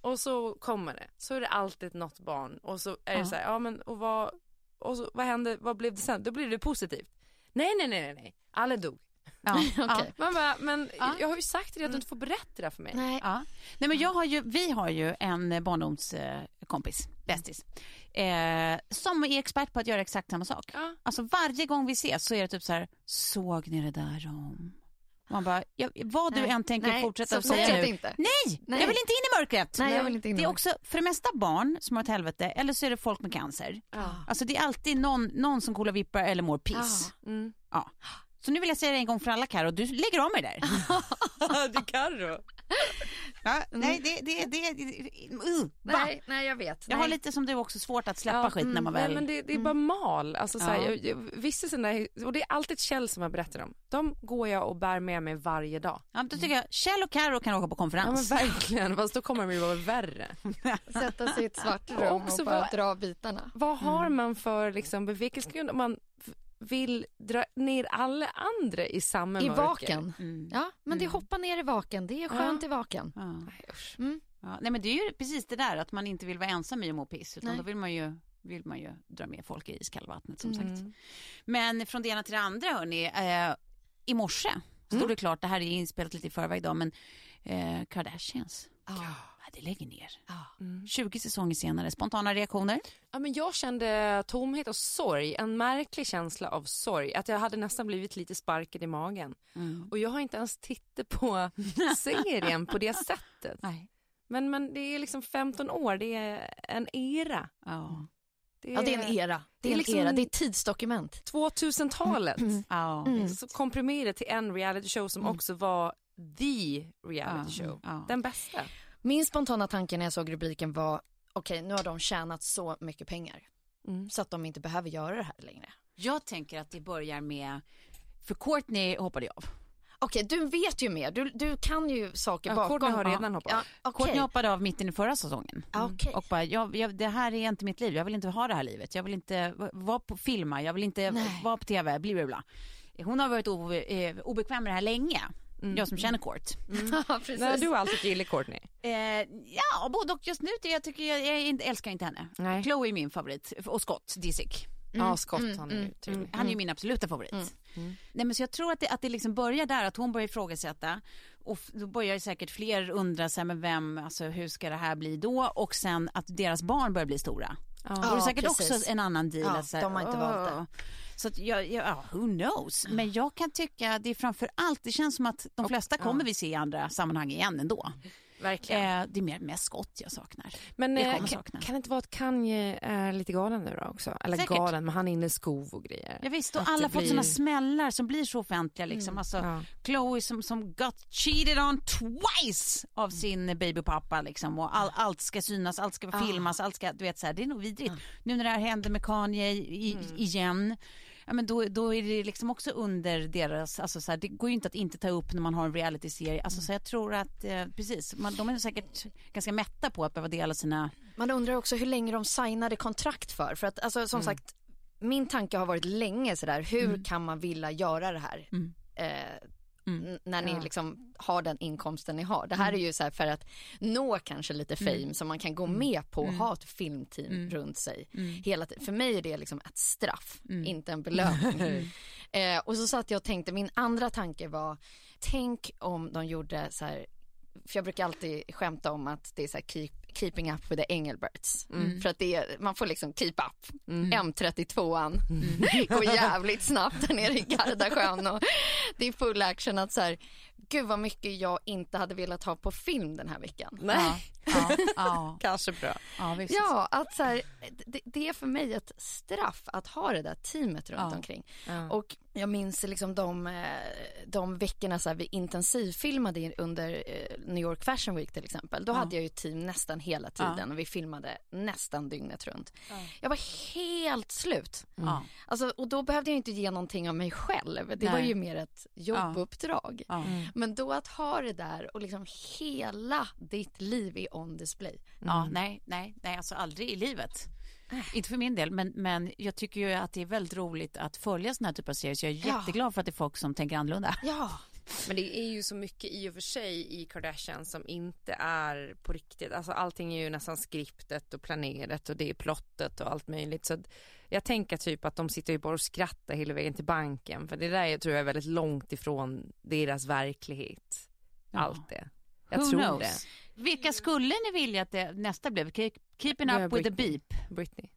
Och så kommer det. Så är det alltid något barn. Och så är det så här, ja men och vad, och så, vad hände, vad blev det sen? Då blev det positivt. Nej, nej, nej, nej. Alla dog. Ja, okay. Man bara, men ja. jag har ju sagt det att du inte får berätta det här för mig. Nej. Ja. Nej, men jag har ju, vi har ju en barndomskompis, bästis, eh, som är expert på att göra exakt samma sak. Ja. Alltså varje gång vi ses så är det typ så här, såg ni det där om? Man bara, jag, vad du nej. än tänker nej, fortsätta att säga nu. Inte. Nej, nej, jag vill inte in i mörkret. Nej, jag vill inte in i det är mörkret. Också för det mesta barn som har ett helvete, eller så är det folk med cancer. Ja. Alltså det är alltid någon, någon som kolar vippar eller mår piss. Ja. Mm. Ja. Så nu vill jag säga det en gång för alla, Karo. Du lägger av mig där. Du, Karo. Ja, nej, det... det, det, det uh, nej, nej, jag vet. Jag nej. har lite som du också svårt att släppa ja, skit när man väl... Nej, men det, det är bara mal. Alltså, ja. så här, jag, jag, vissa sådana här, och det är alltid Kjell som jag berättar om. De går jag och bär med mig varje dag. Ja, då tycker jag Kjell och Karo kan åka på konferens. Ja, men verkligen. Fast då kommer de ju vara värre. Sätta sig i ett svart rum och, och bara vad, dra bitarna. Vad har mm. man för liksom, bevekelsegrund om man... vill dra ner alla andra i samma mörker. I vaken. Mm. Ja, men mm. det hoppar ner i vaken. Det är skönt ja. i vaken. Ja. Mm. Ja. Nej, men det är ju precis det där att man inte vill vara ensam i och må piss. Utan Nej. då vill man ju, vill man ju dra med folk i iskallvattnet som mm. sagt. Men från det ena till det andra, hörni. Eh, I morse stod mm. det klart, det här är inspelat lite i förväg idag, men eh, Kardashians. Oh. Ja, det lägger ner. Oh. Mm. tjugo säsonger senare, spontana reaktioner. Ja, men jag kände tomhet och sorg. En märklig känsla av sorg. Att jag hade nästan blivit lite sparkad i magen. Mm. Och jag har inte ens tittat på serien på det sättet. Nej. Men, men det är liksom femton år. Det är en era. Ja. Det är, ja, det är en era. Det är, det är, liksom era. Det är tidsdokument. tvåtusentalet. Mm. Mm. Mm. Så komprimerat till en reality show som mm. också var the reality mm. show. Mm. Den bästa. Min spontana tanke när jag såg rubriken var okej, okay, nu har de tjänat så mycket pengar mm. så att de inte behöver göra det här längre. Jag tänker att det börjar med för Courtney hoppade jag av. Okej, okay, du vet ju mer. Du, du kan ju saker ja, bakom. Courtney har redan hoppat av. Ja, okay. Courtney hoppade av mitten i förra säsongen. Mm. Okay. Och bara, jag, jag, det här är inte mitt liv. Jag vill inte ha det här livet. Jag vill inte vara på filma. Jag vill inte Nej. vara på tv. Bli, bli, bli. Hon har varit o, eh, obekväm med det här länge. Mm. Jag som känner Court. Mm. Ja, nej, du har alltid gillat Courtney. Eh, ja, både och just nu. Jag, tycker jag, jag inte, älskar inte henne. Nej. Chloe är min favorit. Och Scott Disick. Mm. Ja, Scott mm. han är ju mm. Han är ju min absoluta favorit. Mm. Mm. Nej, men så jag tror att det, att det liksom börjar där. Att hon börjar ifrågasätta. Och då börjar säkert fler undra sig, men vem, alltså, hur ska det här bli då? Och sen att deras barn börjar bli stora. Ja, och det är säkert precis. också en annan deal. Ja, alltså, de har inte oh. valt det. Så att jag, jag, who knows? Men jag kan tycka det är framför allt, det känns som att de flesta oh, kommer oh. vi se i andra sammanhang igen ändå. Verkligen. Eh, det är mer, mer skott jag saknar. Men eh, kan, sakna. kan det inte vara att Kanye är lite galen nu då också? Eller säkert. galen, men han är inne i skov och grejer. Ja, visst, och att alla blir... fått såna smällar som blir så offentliga. Liksom. Mm. Alltså, ja. Chloe som, som got cheated on twice av sin mm. babypappa. Liksom. Och all, allt ska synas, allt ska filmas, ah. allt ska, du vet, så här, det är nog vidrigt. Mm. Nu när det här händer med Kanye i, mm. igen, ja, men då, då är det liksom också under deras... Alltså, så här, det går ju inte att inte ta upp när man har en realityserie. Alltså, mm. så jag tror att, eh, precis... Man, de är säkert ganska mätta på att behöva dela sina... Man undrar också hur länge de signade kontrakt för. För att, alltså, som mm. sagt, min tanke har varit länge sådär, hur mm. kan man vilja göra det här? Mm. Eh, Mm. när ni ja. liksom har den inkomsten ni har. Det här mm. är ju så här för att nå kanske lite fame mm. som man kan gå med på och mm. ha ett filmteam mm. runt sig mm. hela tiden. För mig är det liksom ett straff, mm. inte en belöning. Mm. Eh, och så satt jag och tänkte, min andra tanke var, tänk om de gjorde så här För jag brukar alltid skämta om att det är så här keep, keeping up with the Engelberts. Mm. För att det är, man får liksom keep up. Mm. M trettiotvåan mm. går jävligt snabbt där nere i Gardasjön. Och det är full action att så här, gud vad mycket jag inte hade velat ha på film den här veckan. Nej. Ja, ja, ja. Kanske bra. Ja, visst. Ja, att så här, det, det är för mig ett straff att ha det där teamet runt ja. omkring. Ja. Och jag minns liksom de, de veckorna så här, vi intensivfilmade under New York Fashion Week till exempel. Då ja. hade jag ju team nästan hela tiden ja. och vi filmade nästan dygnet runt. Ja. Jag var helt slut. Mm. Ja. Alltså, och då behövde jag inte ge någonting av mig själv. Det Nej. var ju mer ett jobbuppdrag. Ja. Ja. Men då att ha det där och liksom hela ditt liv i on display. Mm. Ja, nej, nej, nej, alltså aldrig i livet. Äh. Inte för min del, men, men jag tycker ju att det är väldigt roligt att följa sån här typ av serier, så jag är ja. jätteglad för att det är folk som tänker annorlunda. Ja. Men det är ju så mycket i och för sig i Kardashian som inte är på riktigt. Alltså allting är ju nästan skriptet och planerat och det är plottet och allt möjligt. Så jag tänker typ att de sitter ju bara och skrattar hela vägen till banken. För det där jag tror jag är väldigt långt ifrån deras verklighet. Ja. Allt det. Jag Who tror knows? det. Vilka skulle ni vilja att det nästa blev? Keeping up with the beep. Britney.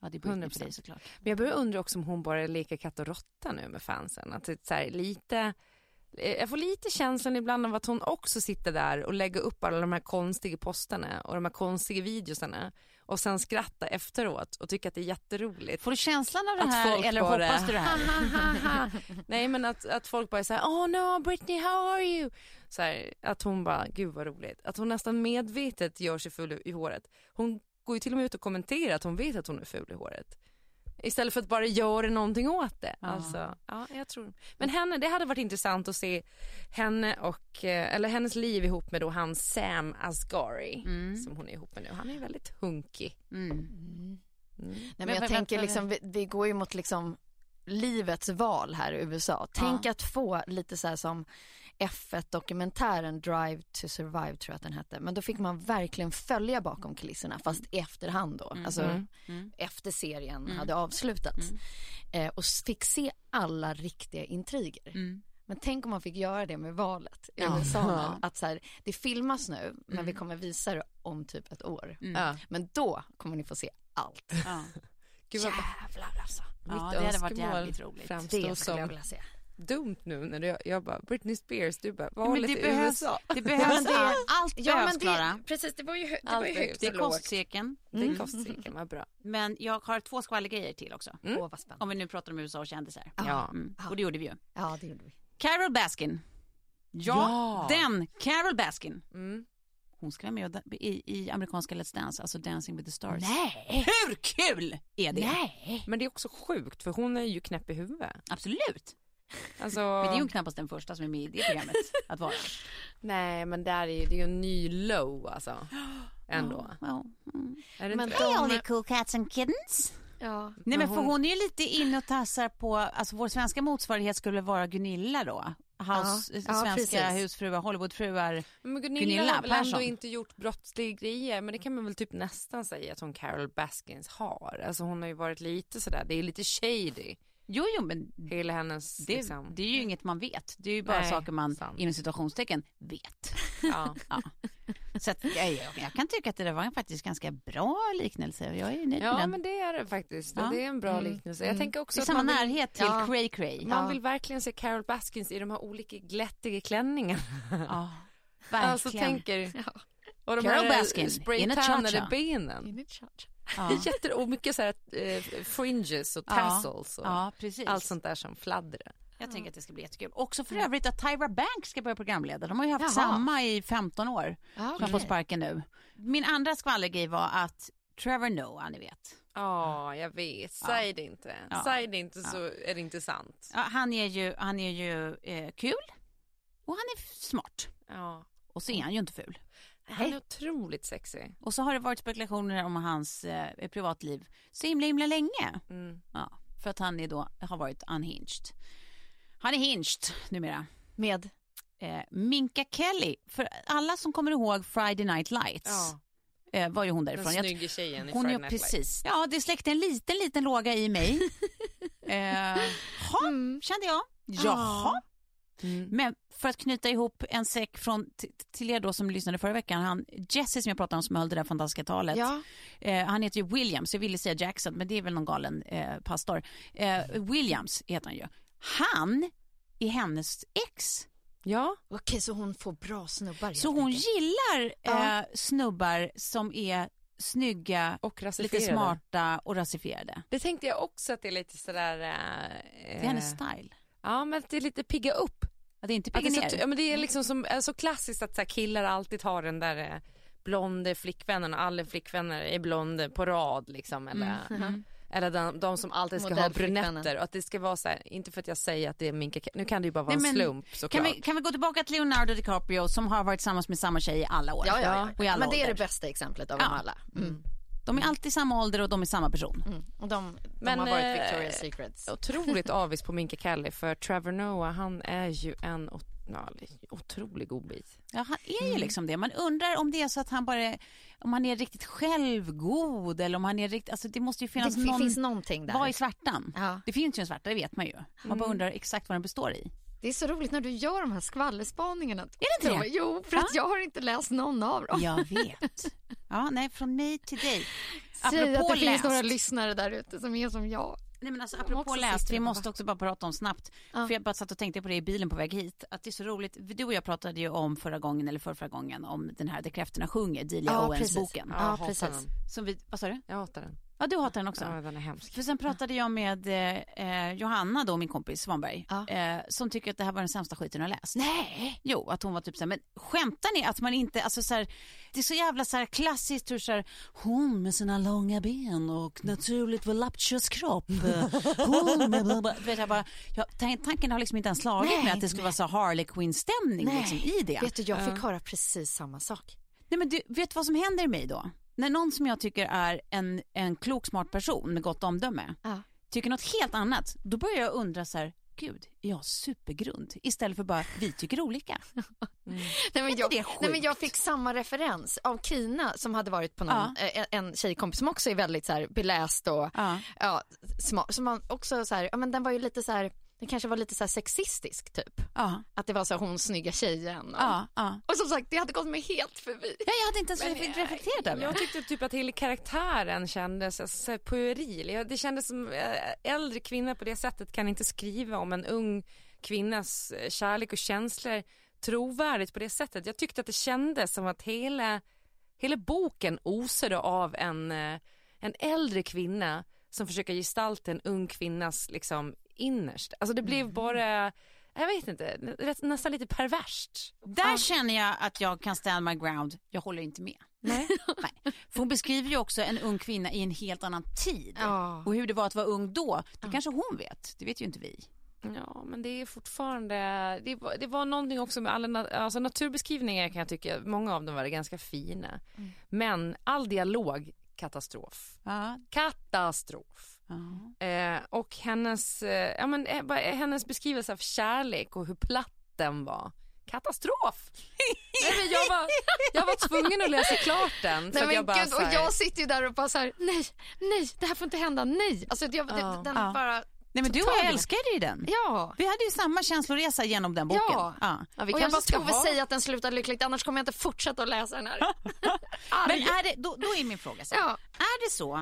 Ja, det börjar precis såklart. Men jag börjar undra också om hon bara leker katt och råtta nu med fansen. Att det är lite... Jag får lite känslan ibland av att hon också sitter där och lägger upp alla de här konstiga posterna och de här konstiga videosarna och sen skrattar efteråt och tycker att det är jätteroligt. Får du känslan av det att här eller bara... hoppas du det här? Nej, men att, att folk bara säger oh no, Britney, how are you? Så här, att hon bara, gud vad roligt. Att hon nästan medvetet gör sig ful i håret. Hon går ju till och med ut och kommenterar att hon vet att hon är ful i håret. Istället för att bara göra någonting åt det. Ja. Alltså, ja, jag tror. Men henne, det hade varit intressant att se henne och, eller hennes liv ihop med då han Sam Asghari mm. som hon är ihop med nu. Han är väldigt hunky. Mm. Mm. Nej, men, men jag men, tänker vänta, liksom, vi, vi går ju mot liksom livets val här i U S A. Tänk ja. att få lite så här som F ett-dokumentären Drive to Survive tror jag att den hette. Men då fick man verkligen följa bakom kulisserna fast i efterhand då. Mm. Alltså mm. efter serien mm. hade avslutats. Mm. Eh, och fick se alla riktiga intriger. Mm. Men tänk om man fick göra det med valet i ja. U S A. Att så här, det filmas nu men mm. vi kommer visa det om typ ett år. Mm. Ja. Men då kommer ni få se allt. Ja. Gud, vad... Jävlar alltså. Ja, mitt det hade varit jävligt roligt. Framstår det skulle jag vilja se. Dumt nu när jag, jag bara Britney Spears, du bara, vad håller i U S A? Det behövs allt. Ja, behövs, men det, precis, det var ju, det var ju högt. Det är kostcirkeln. Mm. Det är kostcirkeln, vad bra. Men jag har två skvallergrejer till också. Mm. Åh, vad spännande. Om vi nu pratar om U S A och kändisar. Ah. Ja. Mm. Ah. Och det gjorde vi ju. Ja, det gjorde vi. Carol Baskin. Ja, ja. den Carol Baskin. Mm. Hon ska vara med i, i amerikanska Let's Dance, alltså Dancing with the Stars. Nej! Hur kul är det? Nej! Men det är också sjukt, för hon är ju knäpp i huvudet. Absolut! Alltså... Men det är ju knappast den första som är med i det programmet att vara. Nej, men där är det ju en ny low, alltså. Ändå. Oh, oh, mm. Är det men inte det? Only är... cool cats and kittens. Ja. Nej, men för hon är ju lite in och tassar på, alltså vår svenska motsvarighet skulle vara Gunilla då. House, ja, svenska ja, husfruar, Hollywoodfruar. Men Gunilla, Gunilla har väl ändå inte gjort brottsliga grejer, men det kan man väl typ nästan säga att hon Carol Baskins har. Alltså hon har ju varit lite sådär, det är lite shady. Jo, jo, men hela hennes, det, liksom. Det är ju inget man vet. Det är ju bara Nej, saker man sant. inom situationstecken vet. Ja. Ja. Så att, jag, jag kan tycka att det där var en faktiskt ganska bra liknelse. Jag är nöjd. Ja, men det är det faktiskt. Ja. Det är en bra mm. liknelse. Jag mm. tänker också det är samma vill, närhet till ja. Cray Cray. Man ja. vill verkligen se Carol Baskins i de här olika glättiga klänningarna. Ja, verkligen. Alltså tänker... Ja. Och de Carol Baskin, spraytannade benen. In a cha-cha. Ja. Jätte- och mycket så här, eh, fringes och tassels och ja, ja, allt sånt där som fladdrar. Jag ja. tänker att det ska bli jättekul. Också för övrigt att Tyra Banks ska börja programleda. De har ju haft Jaha. samma i femton år. Ah, okay. På sparken nu. Min andra skvallergrej var att Trevor Noah, ni vet. Ja, oh, jag vet. Säg det inte. Ja. Säg det inte så ja. är det inte sant. Ja, han är ju, han är ju eh, kul och han är smart. Ja. Och så är han ju inte ful. Han är otroligt sexig. Och så har det varit spekulationer om hans eh, privatliv så himla, himla länge. Mm. Ja, för att han är då, har varit unhinged. Han är hinged numera. Med? Eh, Minka Kelly. För alla som kommer ihåg Friday Night Lights ja. eh, var ju hon därifrån. Den snygga tjejen i hon Friday Night precis, Lights. Ja, det släckte en liten, liten låga i mig. eh, ha, mm. kände jag. Jaha. Ah. Mm. Men för att knyta ihop en säck från, t- till er då som lyssnade förra veckan, han, Jesse som jag pratade om som höll det där fantastiska talet, ja. eh, han heter ju Williams, jag ville säga Jackson men det är väl någon galen eh, pastor. eh, Williams heter han ju. Han är hennes ex. Ja. Okej, så hon får bra snubbar. Så hon mycket. gillar eh, snubbar som är snygga och lite smarta och rasifierade. Det tänkte jag också att det är lite sådär... Eh, det är hennes style. Ja, men det är lite pigga upp. Att det är inte pigga ner. Så, ja, men det är liksom som, så klassiskt att så här, killar alltid har den där eh, blonde flickvännen och alla flickvänner är blonde på rad liksom, eller... Mm. Mm. Eller de, de som alltid ska ha brunetter. Och att det ska vara så här, inte för att jag säger att det är minka. Nu kan det ju bara vara Nej, en slump såklart. Kan vi, kan vi gå tillbaka till Leonardo DiCaprio som har varit tillsammans med samma tjej i alla år? Ja, ja, ja. Och i alla men det ålder. Är det bästa exemplet av ja. dem alla. Mm. De är alltid samma ålder och de är samma person. Mm. Och de, de men, har varit Victoria's eh, Secrets. Otroligt avis på Minka Kelly, för Trevor Noah, han är ju en otrolig godbit. Ja, han är ju mm. liksom det. Man undrar om det är så att han bara är, om han är riktigt självgod eller om han är riktigt, alltså det måste ju finnas det någon, finns någonting där. Vad är svärtan? Ja. Det finns ju en svärta, det vet man ju. Man mm. bara undrar exakt vad den består i. Det är så roligt när du gör de här skvallerspaningarna. Är det inte det? Jo, för att jag har inte läst någon av dem. Jag vet. Ja, nej, från mig till dig. Säg att det läst. Finns några lyssnare där ute som är som jag. Nej, men alltså, apropå läst, vi måste också bara prata om snabbt. Ja. För jag bara satt och tänkte på det i bilen på väg hit. Att det är så roligt. Du och jag pratade ju om förra gången, eller förra, förra gången, om den här där kräfterna sjunger, Delia ja, Owens-boken. Ja, ja, precis. Som vi, vad sa du? Jag hatar den. Ja, du hatar den också. Ja, den är hemsk. För sen pratade jag med eh, Johanna då, min kompis Svanberg, ja. eh, som tycker att det här var den sämsta skiten jag läst. Nej! Jo, att hon var typ såhär, men skämtar ni att man inte, alltså såhär, det är så jävla såhär klassiskt hur såhär, hon med sina långa ben och naturligt voluptuous kropp, hon med blablabla. Vet jag bara, jag, tanken har liksom inte ens slagit nej, med att det skulle nej. vara så Harley Quinn-stämning liksom i det. Vet du, jag fick uh. höra precis samma sak. Nej, men du, vet vad som händer i mig då? När någon som jag tycker är en, en klok, smart person med gott omdöme ja. tycker något helt annat, då börjar jag undra så här, gud, jag har supergrund. Istället för bara, vi tycker olika. Mm. Nej, men jag, nej, men jag fick samma referens av Kina som hade varit på någon, ja. en, en tjejkompis som också är väldigt så här, beläst och ja. Ja, smart. Som man också så här, ja, men den var ju lite så här... Det kanske var lite så här sexistisk typ. Ja. Att det var så här, hon snygga tjejen. Och, ja, ja. och som sagt, det hade gått mig helt förbi. Ja, jag hade inte ens men, reflekterat över. Jag tyckte typ att hela karaktären kändes alltså, så här, pueril. Det kändes som äldre kvinnor på det sättet kan inte skriva om en ung kvinnas kärlek och känslor trovärdigt på det sättet. Jag tyckte att det kändes som att hela, hela boken osade av en, en äldre kvinna som försöker gestalta en ung kvinnas liksom innerst. Alltså det blev bara, jag vet inte, nästan lite perverst. Där ja. känner jag att jag kan stand my ground. Jag håller inte med. Nej. Nej. För hon beskriver ju också en ung kvinna i en helt annan tid. Ja. Och hur det var att vara ung då, det ja. kanske hon vet. Det vet ju inte vi. Ja, men det är fortfarande... Det var, det var någonting också med alla... Alltså naturbeskrivningar kan jag tycka, många av dem var ganska fina. Mm. Men all dialog... Katastrof. Ja. Katastrof. Ja. Eh, och hennes, eh, ja, men, hennes beskrivelse av kärlek och hur platt den var. Katastrof! Nej, jag, var, jag var tvungen att läsa klart den. För nej, jag bara, Gud, här... Och jag sitter ju där och bara så här, nej, nej, det här får inte hända, nej. Alltså, jag, ja. den ja. bara... Nej, men du och jag älskade ju den. Ja. Vi hade ju samma känsloresa genom den boken. Ja. Ja. Ja, vi och jag bara ska ha... säga att den slutar lyckligt, annars kommer jag inte fortsätta att läsa den här. Men är det, då, då är min fråga så. Ja. Är det så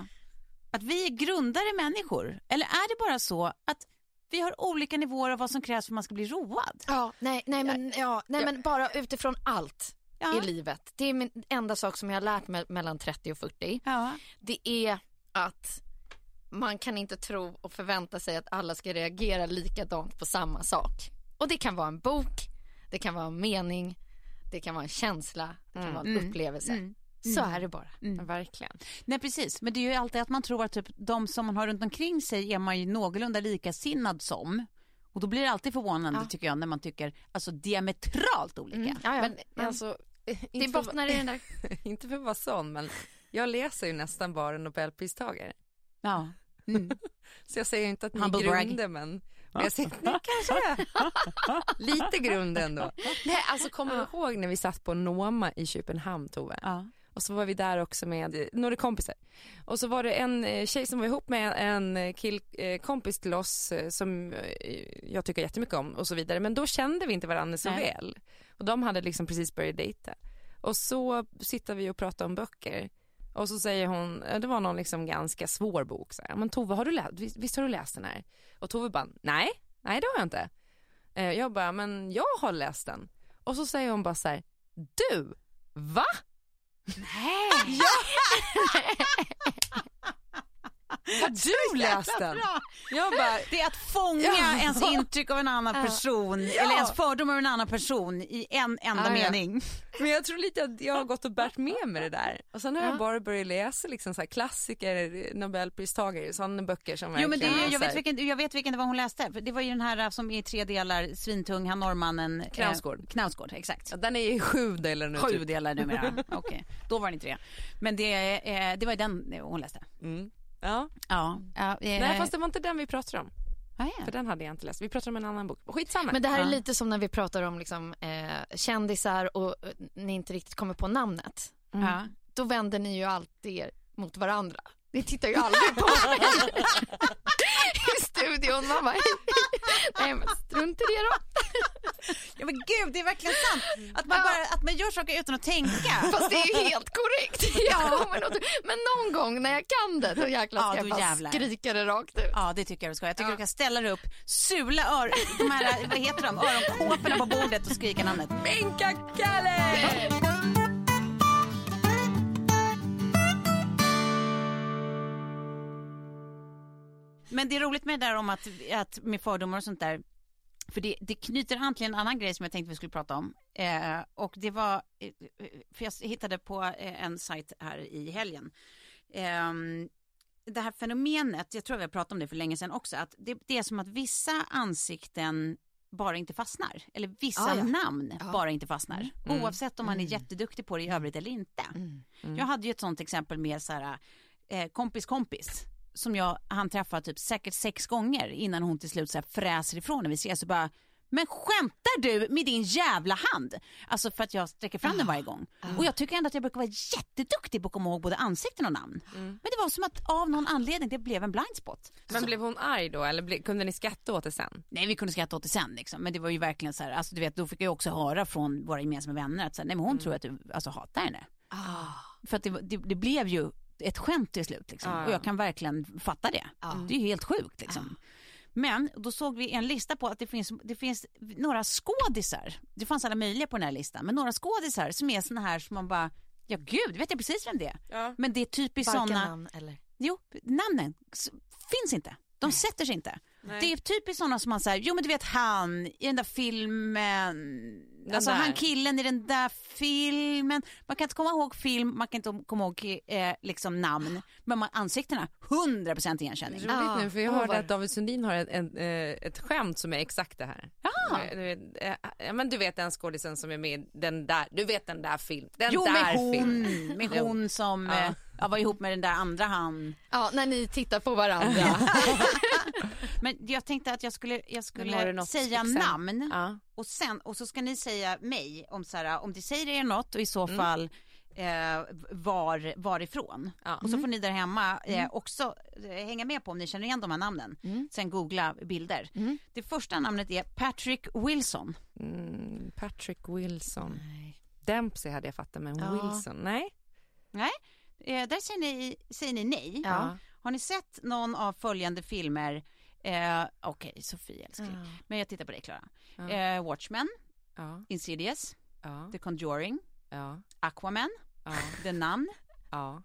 att vi är grundare människor? Eller är det bara så att vi har olika nivåer av vad som krävs för att man ska bli road? Ja, nej, nej, men, ja, nej ja. men bara utifrån allt ja. i livet. Det är min enda sak som jag har lärt mig mellan trettio och fyrtio. Ja. Det är att... Man kan inte tro och förvänta sig att alla ska reagera likadant på samma sak. Och det kan vara en bok, det kan vara en mening, det kan vara en känsla, det kan mm. vara en upplevelse. Mm. Så är det bara. Mm. Ja, verkligen. Nej, precis. Men det är ju alltid att man tror att typ, de som man har runt omkring sig är man ju någorlunda likasinnad som. Och då blir det alltid förvånande ja. tycker jag när man tycker alltså diametralt olika. Mm. Ja, ja. Men, men alltså... Det bottnar i den där. Inte för att vara sån, men jag läser ju nästan bara Nobelpristagare. Ja. Mm. Så jag säger inte att ni Humble är grunden, men, men jag säger ni kanske lite grunden då. Nej, alltså kommer du ihåg när vi satt på Noma i Köpenhamn, Tove? Ja. Och så var vi där också med några kompisar. Och så var det en tjej som var ihop med en killkompis till oss som jag tycker jättemycket om och så vidare. Men då kände vi inte varandra så Nej. väl. Och de hade liksom precis börjat dejta. Och så sitter vi och pratar om böcker. Och så säger hon, det var någon liksom ganska svår bok. Så här, men Tove, har du läst, visst, visst har du läst den här? Och Tove bara, nej, nej det har jag inte. Jag bara, men jag har läst den. Och så säger hon bara så här, du, va? Nej. Ja. Du läste den. Jag bara, det är att fånga ja. ens intryck av en annan ja. person ja. eller ens fördom av en annan person i en enda ah, mening. Ja. Men jag tror lite att jag har gått och bärt med mig det där. Och sen har ja. jag bara börjat läsa liksom så här klassiker, Nobelpristagare, sådana böcker som jo, men det, jag, jag vet vilken jag vet vilken det var hon läste. Det var ju den här som är i tre delar, svintung, han norrmannen Knausgård. Eh, Knausgård, exakt. Ja, den är i sju delar nu. Sju typ. delar numera. Okej. Okay. Då var det inte det. Men det eh, det var ju den hon läste. Mm. Ja. Ja. Ja, ja, ja. Nej, fast det var inte den vi pratade om. Ah, ja. För den hade jag inte läst. Vi pratade om en annan bok. Skitsamma. Men det här ja. är lite som när vi pratar om liksom, eh, kändisar och eh, ni inte riktigt kommer på namnet. Mm. Ja. Då vänder ni ju alltid er mot varandra. Ni tittar ju aldrig på mig i studion. Mamma. Nej, men strunt i det då. Ja, men gud, det är verkligen sant. Att man, ja. bara, att man gör saker utan att tänka. Fast det är ju helt korrekt. Ja. Något, men någon gång när jag kan det, då jäklar ska ja, då jag bara jävlar. skrika det rakt ut. Ja, det tycker jag du ska. Jag tycker ja. du kan ställa dig upp, sula ör, de här, vad heter de? Öronkåporna på bordet och skrika namnet. Minka Kalle! Men det är roligt med det där om att, att med fördomar och sånt där. För det, det knyter an till en annan grej som jag tänkte vi skulle prata om. Eh, och det var, för jag hittade på en sajt här i helgen. Eh, det här fenomenet, jag tror vi har pratat om det för länge sedan också. Att det, det är som att vissa ansikten bara inte fastnar. Eller vissa ah, ja. namn ah. bara inte fastnar. Mm. Oavsett om man är mm. jätteduktig på det i övrigt eller inte. Mm. Mm. Jag hade ju ett sånt exempel med så här, eh, kompis kompis. Som jag, han träffade typ säkert sex gånger innan hon till slut så här fräser ifrån när vi ses och bara, men skämtar du med din jävla hand? Alltså för att jag sträcker fram ah. den varje gång. Ah. Och jag tycker ändå att jag brukar vara jätteduktig på att komma ihåg både ansikten och namn. Mm. Men det var som att av någon anledning det blev en blind spot. Men så... blev hon arg då? Eller ble... kunde ni skratta åt det sen? Nej, vi kunde skratta åt det sen liksom. Men det var ju verkligen så här, alltså du vet, då fick jag också höra från våra gemensamma vänner att så här, nej men hon mm. tror att du alltså, hatar henne. Ah. För att det, det, det blev ju ett skämt till slut liksom. ah. Och jag kan verkligen fatta det. ah. Det är ju helt sjukt liksom. ah. Men då såg vi en lista på att det finns, det finns några skådisar. Det fanns alla möjliga på den här listan. Men några skådisar som är såna här som man bara, ja gud, vet jag precis vem det är. ja. Men det är typiskt sådana namn, eller? Jo, namnen finns inte. De Nej. sätter sig inte. Nej. Det är typiskt sådana som man säger, jo men du vet han i den där filmen, den alltså där. han killen i den där filmen. Man kan inte komma ihåg film, man kan inte komma ihåg eh, liksom namn, men man, ansiktena, hundra procent igenkänning. Det är roligt ah, nu, för jag hörde var... att David Sundin har en, en, ett skämt som är exakt det här. Ah. Ja. Men du vet den skådisen som är med den där, du vet den där film, den jo, där med hon, film. Med hon som... Ah. Jag var ihop med den där andra han. Ja, när ni tittar på varandra. Men jag tänkte att jag skulle, jag skulle säga exempel? namn. Ja. Och, sen, och så ska ni säga mig om, så här, om det säger er något och i så mm. fall eh, var, varifrån. Ja. Och så mm. får ni där hemma eh, också eh, hänga med på om ni känner igen de här namnen. Mm. Sen googla bilder. Mm. Det första namnet är Patrick Wilson. Mm, Patrick Wilson. Nej. Dempsey hade jag fattat, men ja. Wilson, nej. Nej. Eh, där säger ni, säger ni nej. Ja. Har ni sett någon av följande filmer? Eh, Okej, okay, Sofie älskling. Ja. Men jag tittar på dig, Klara. Ja. Eh, Watchmen, ja. Insidious, ja. The Conjuring, ja. Aquaman, ja. The Nun, ja.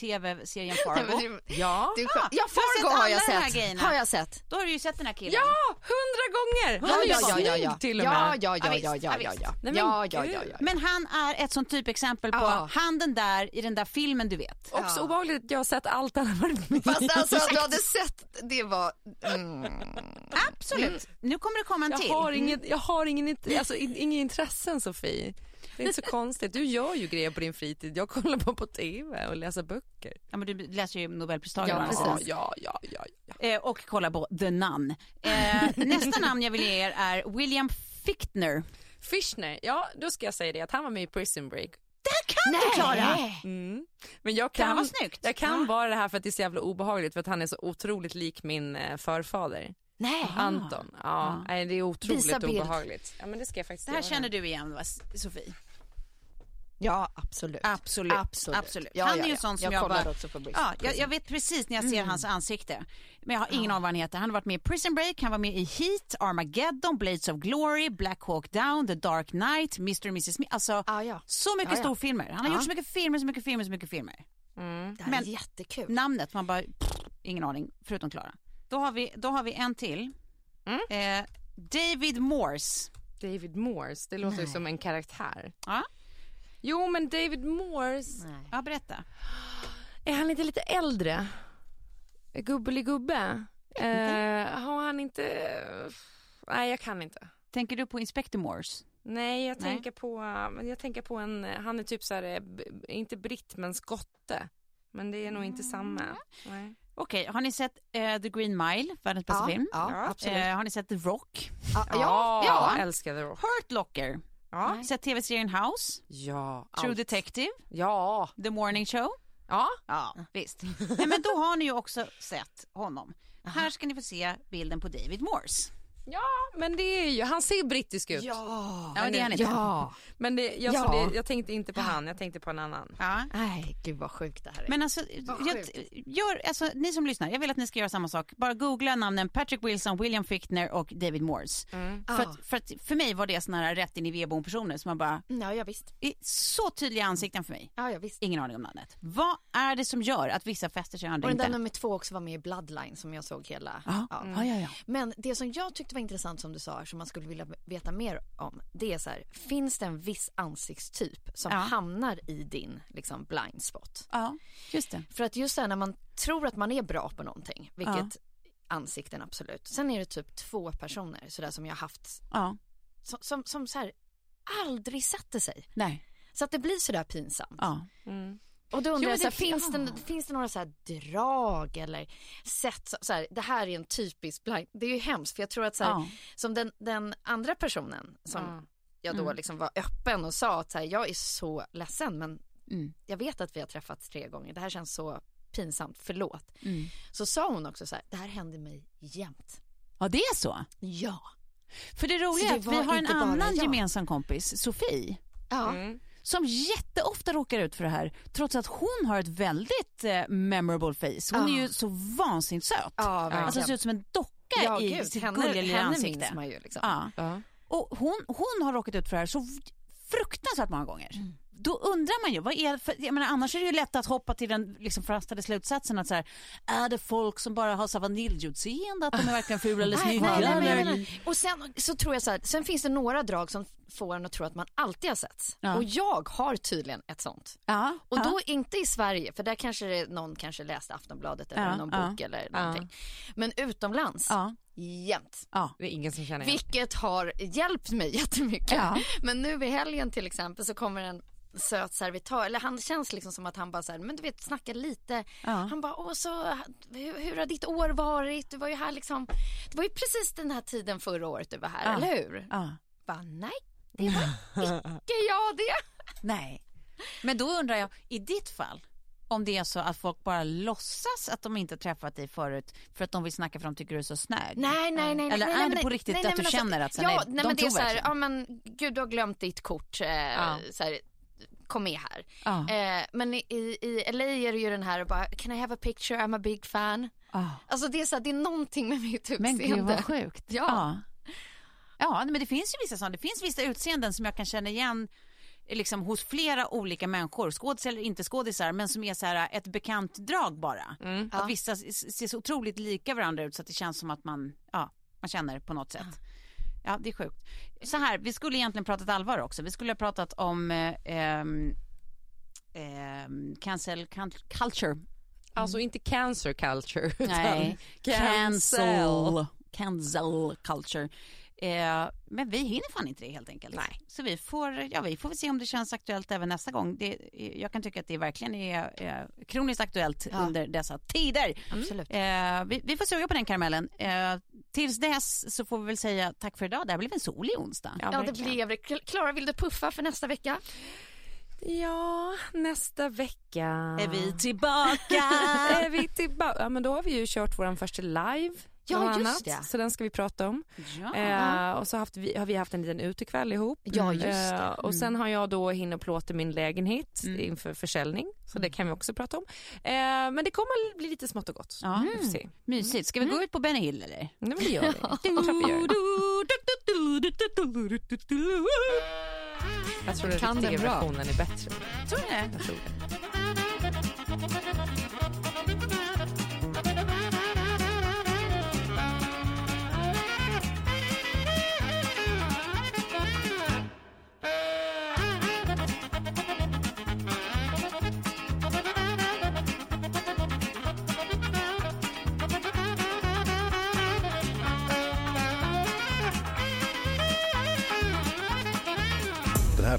T V-serien Fargo. Nej, du, ja. Du, ja, Fargo har jag, sett. har jag sett. Då har du ju sett den här killen. Ja, hundra gånger. Han är ju ja, ja, ja, ja. snygg till och med. Ja, ja, ja, ja, ja, ja. Men, ja, ja, ja, ja. Men han är ett sånt typexempel på ja. handen där i den där filmen du vet. Ja. Också obehagligt att jag har sett allt annat. Fast alltså att du hade sett, det var... Mm. Absolut. Mm. Nu kommer det komma en jag till. Har inget, jag har ingen, alltså, ingen intressen, Sofie. Det är inte så konstigt. Du gör ju grejer på din fritid. Jag kollar på på T V och läser böcker. Ja, men du läser ju Nobelpristagare. Ja, ja, ja, ja, ja. Eh, och kollar på The Nun. Eh, nästa namn jag vill ge er är William Fichtner. Fichtner, ja, då ska jag säga det. Att han var med i Prison Break. Det kan Nej, Klara. Mm. Men jag kan, det här var snyggt. Jag kan ja. bara det här för att det är så jävla obehagligt, för att han är så otroligt lik min förfader. Nej. Anton. Ja, ja. Det är otroligt Visa obehagligt. Ja, men det ska jag faktiskt. Det här göra. Känner du igen, va, Sofie? Ja, absolut. Absolut. absolut. absolut. Ja, han är ju ja, ja. sån som jag, jag bara... Också på ja, jag, jag vet precis när jag ser mm. hans ansikte. Men jag har ingen aning vad han heter. Han har varit med i Prison Break, han var med i Heat, Armageddon, Blades of Glory, Black Hawk Down, The Dark Knight, mister och missus Smith. Alltså, ah, ja. så mycket ah, ja. storfilmer. Han har ah. gjort så mycket filmer, så mycket filmer, så mycket filmer. Mm. Det här Men är jättekul. Namnet, man bara... Pff, ingen aning, förutom Klara. Då har vi, då har vi en till. Mm. Eh, David Morse. David Morse, det låter ju som en karaktär. Ja. Jo, men David Morse... Nej. Ja, berätta. Är han inte lite äldre? Gubbelig gubbe? Eh, har han inte... Nej, jag kan inte. Tänker du på Inspector Morse? Nej, jag tänker, Nej. På, jag tänker på en... Han är typ så här... Inte britt, men skotte. Men det är nog inte samma. Nej. Okej, okay, har ni sett uh, The Green Mile? Världens bästa ja, film. Ja, absolut. Uh, har ni sett The Rock? Ja, ja, ja. ja. älskar The Rock. Hurt Locker. Ja. Sett tv-serien House? Ja. True allt. Detective? Ja. The Morning Show? Ja. Ja, visst. Nej, men då har ni ju också sett honom. Aha. Här ska ni få se bilden på David Morse. Ja, men det är ju, han ser brittisk ut. Ja, ja men det är han inte. Ja. Men det, jag, ja. det, jag tänkte inte på han, jag tänkte på en annan. Ja. Nej, gud vad sjukt det här är. Men alltså, jag, gör, alltså, ni som lyssnar, jag vill att ni ska göra samma sak. Bara googla namnen Patrick Wilson, William Fichtner och David Morse. Mm. För, ja. att, för, att, för mig var det såna här rätt in i vebon personer som man bara... Ja, jag visst. Så tydliga ansikten för mig. Ja, jag visst. Ingen aning om namnet. Vad är det som gör att vissa fester sig andra inte? Och den där nummer två också var med i Bloodline som jag såg hela... Ja. Ja. Mm. Ja, ja, ja. Men det som jag tyckte var intressant som du sa, som man skulle vilja veta mer om, det är så här, finns det en viss ansiktstyp som ja. hamnar i din liksom blind spot? Ja, just det. För att just så här, när man tror att man är bra på någonting, vilket ja. ansikten absolut. Sen är det typ två personer så där som jag haft ja. som, som, som så här aldrig sätter sig. Nej. Så att det blir så där pinsamt. Ja. Mm. Och då undrar jo, jag, så här, finns, det, finns det några så här drag eller sätt så här, det här är en typisk blind, det är ju hemskt för jag tror att så här, ja. som den, den andra personen som ja. jag då mm. liksom var öppen och sa att så här, jag är så ledsen men mm. jag vet att vi har träffats tre gånger, det här känns så pinsamt, förlåt. Mm. Så sa hon också så här, det här händer mig jämt. Ja, det är så? Ja. För det roliga är att vi har en annan gemensam kompis, Sofie. Ja. Mm. Som jätteofta råkar ut för det här. Trots att hon har ett väldigt eh, memorable face. Hon ja. är ju så vansinnigt söt. Ja, alltså ser ut som en docka ja, i gud, sitt gulliga ansikte. Henne man ju liksom. Ja. Ja. Och hon, hon har råkat ut för det här så fruktansvärt många gånger. Mm. Då undrar man ju, vad är, för, jag menar, annars är det ju lätt att hoppa till den liksom förhastade slutsatsen att så här, är det folk som bara har så vaniljutseende att de är verkligen fula eller snygga? Nej, nej, nej, nej. Och sen så tror jag så här, sen finns det några drag som får en att tro att man alltid har sett. Ja. Och jag har tydligen ett sånt. Ja, och då ja. inte i Sverige, för där kanske det, någon kanske läste Aftonbladet eller ja, någon ja, bok eller ja. någonting. Men utomlands... Ja. Jämt. Ja, det är ingen som känner. Vilket har hjälpt mig jättemycket. Ja. Men nu i helgen till exempel så kommer en söt servitör, eller han känns liksom som att han bara så här, men du vet, snacka lite. Ja. Han bara, åh så, hur, hur har ditt år varit? Du var ju här liksom, det var ju precis den här tiden förra året du var här, ja. eller hur? Ja. Bara, nej, det var icke jag det. Nej. Men då undrar jag, i ditt fall, om det är så att folk bara låtsas att de inte träffat dig förut för att de vill snacka för de tycker du är så snäg. Nej, nej, nej. Eller nej, är nej, det nej, på riktigt nej, nej, att du alltså, känner att sen ja, är, nej, de men det är så här, ja men gud du har glömt ditt kort eh, ja. så här, kom med här. Ja. Eh, men i, i L A är det ju den här och bara can I have a picture, I'm a big fan. Ja. Alltså det är så här, det är någonting med mitt utseende. Men gud vad sjukt. Ja. Ja. Ja, men det finns ju vissa sådana, det finns vissa utseenden som jag kan känna igen liksom hos flera olika människor, skådis eller inte skådisar, men som är så här ett bekant drag bara. Mm. Att ja. vissa ser så otroligt lika varandra ut så att det känns som att man, ja, man känner på något sätt. Ja, ja det är sjukt. Så här, vi skulle egentligen pratat allvar också. Vi skulle ha pratat om eh, eh, cancel culture. Alltså inte cancer culture. Nej, cancel. Cancel culture. Eh, men vi hinner fan inte det helt enkelt. Nej. Så vi får, ja, vi får se om det känns aktuellt även nästa gång. Det, jag kan tycka att det verkligen är eh, kroniskt aktuellt ja. under dessa tider. Absolut. Eh, vi, vi får suga på den karamellen. Eh, tills dess så får vi väl säga tack för idag. Det här blev en solig onsdag. Ja, ja det blev det. Klara, vill du puffa för nästa vecka? Ja, nästa vecka är vi tillbaka. Är vi tillbaka? Ja, men då har vi ju kört våran första live. Ja, just det. Så den ska vi prata om. Ja. Eh, och så haft vi, har vi haft en liten utekväll ihop. Ja, just det. Mm. Eh, och sen har jag då hinner plåta min lägenhet mm. inför försäljning. Så det kan vi också prata om. Eh, men det kommer bli lite smått och gott. Ja. Mm. Vi se. Mysigt. Ska vi gå ut på Benny Hill eller? Nej, men det gör vi. Ja. Jag tror att den versionen är bättre. Tror ni det? Jag tror det. Den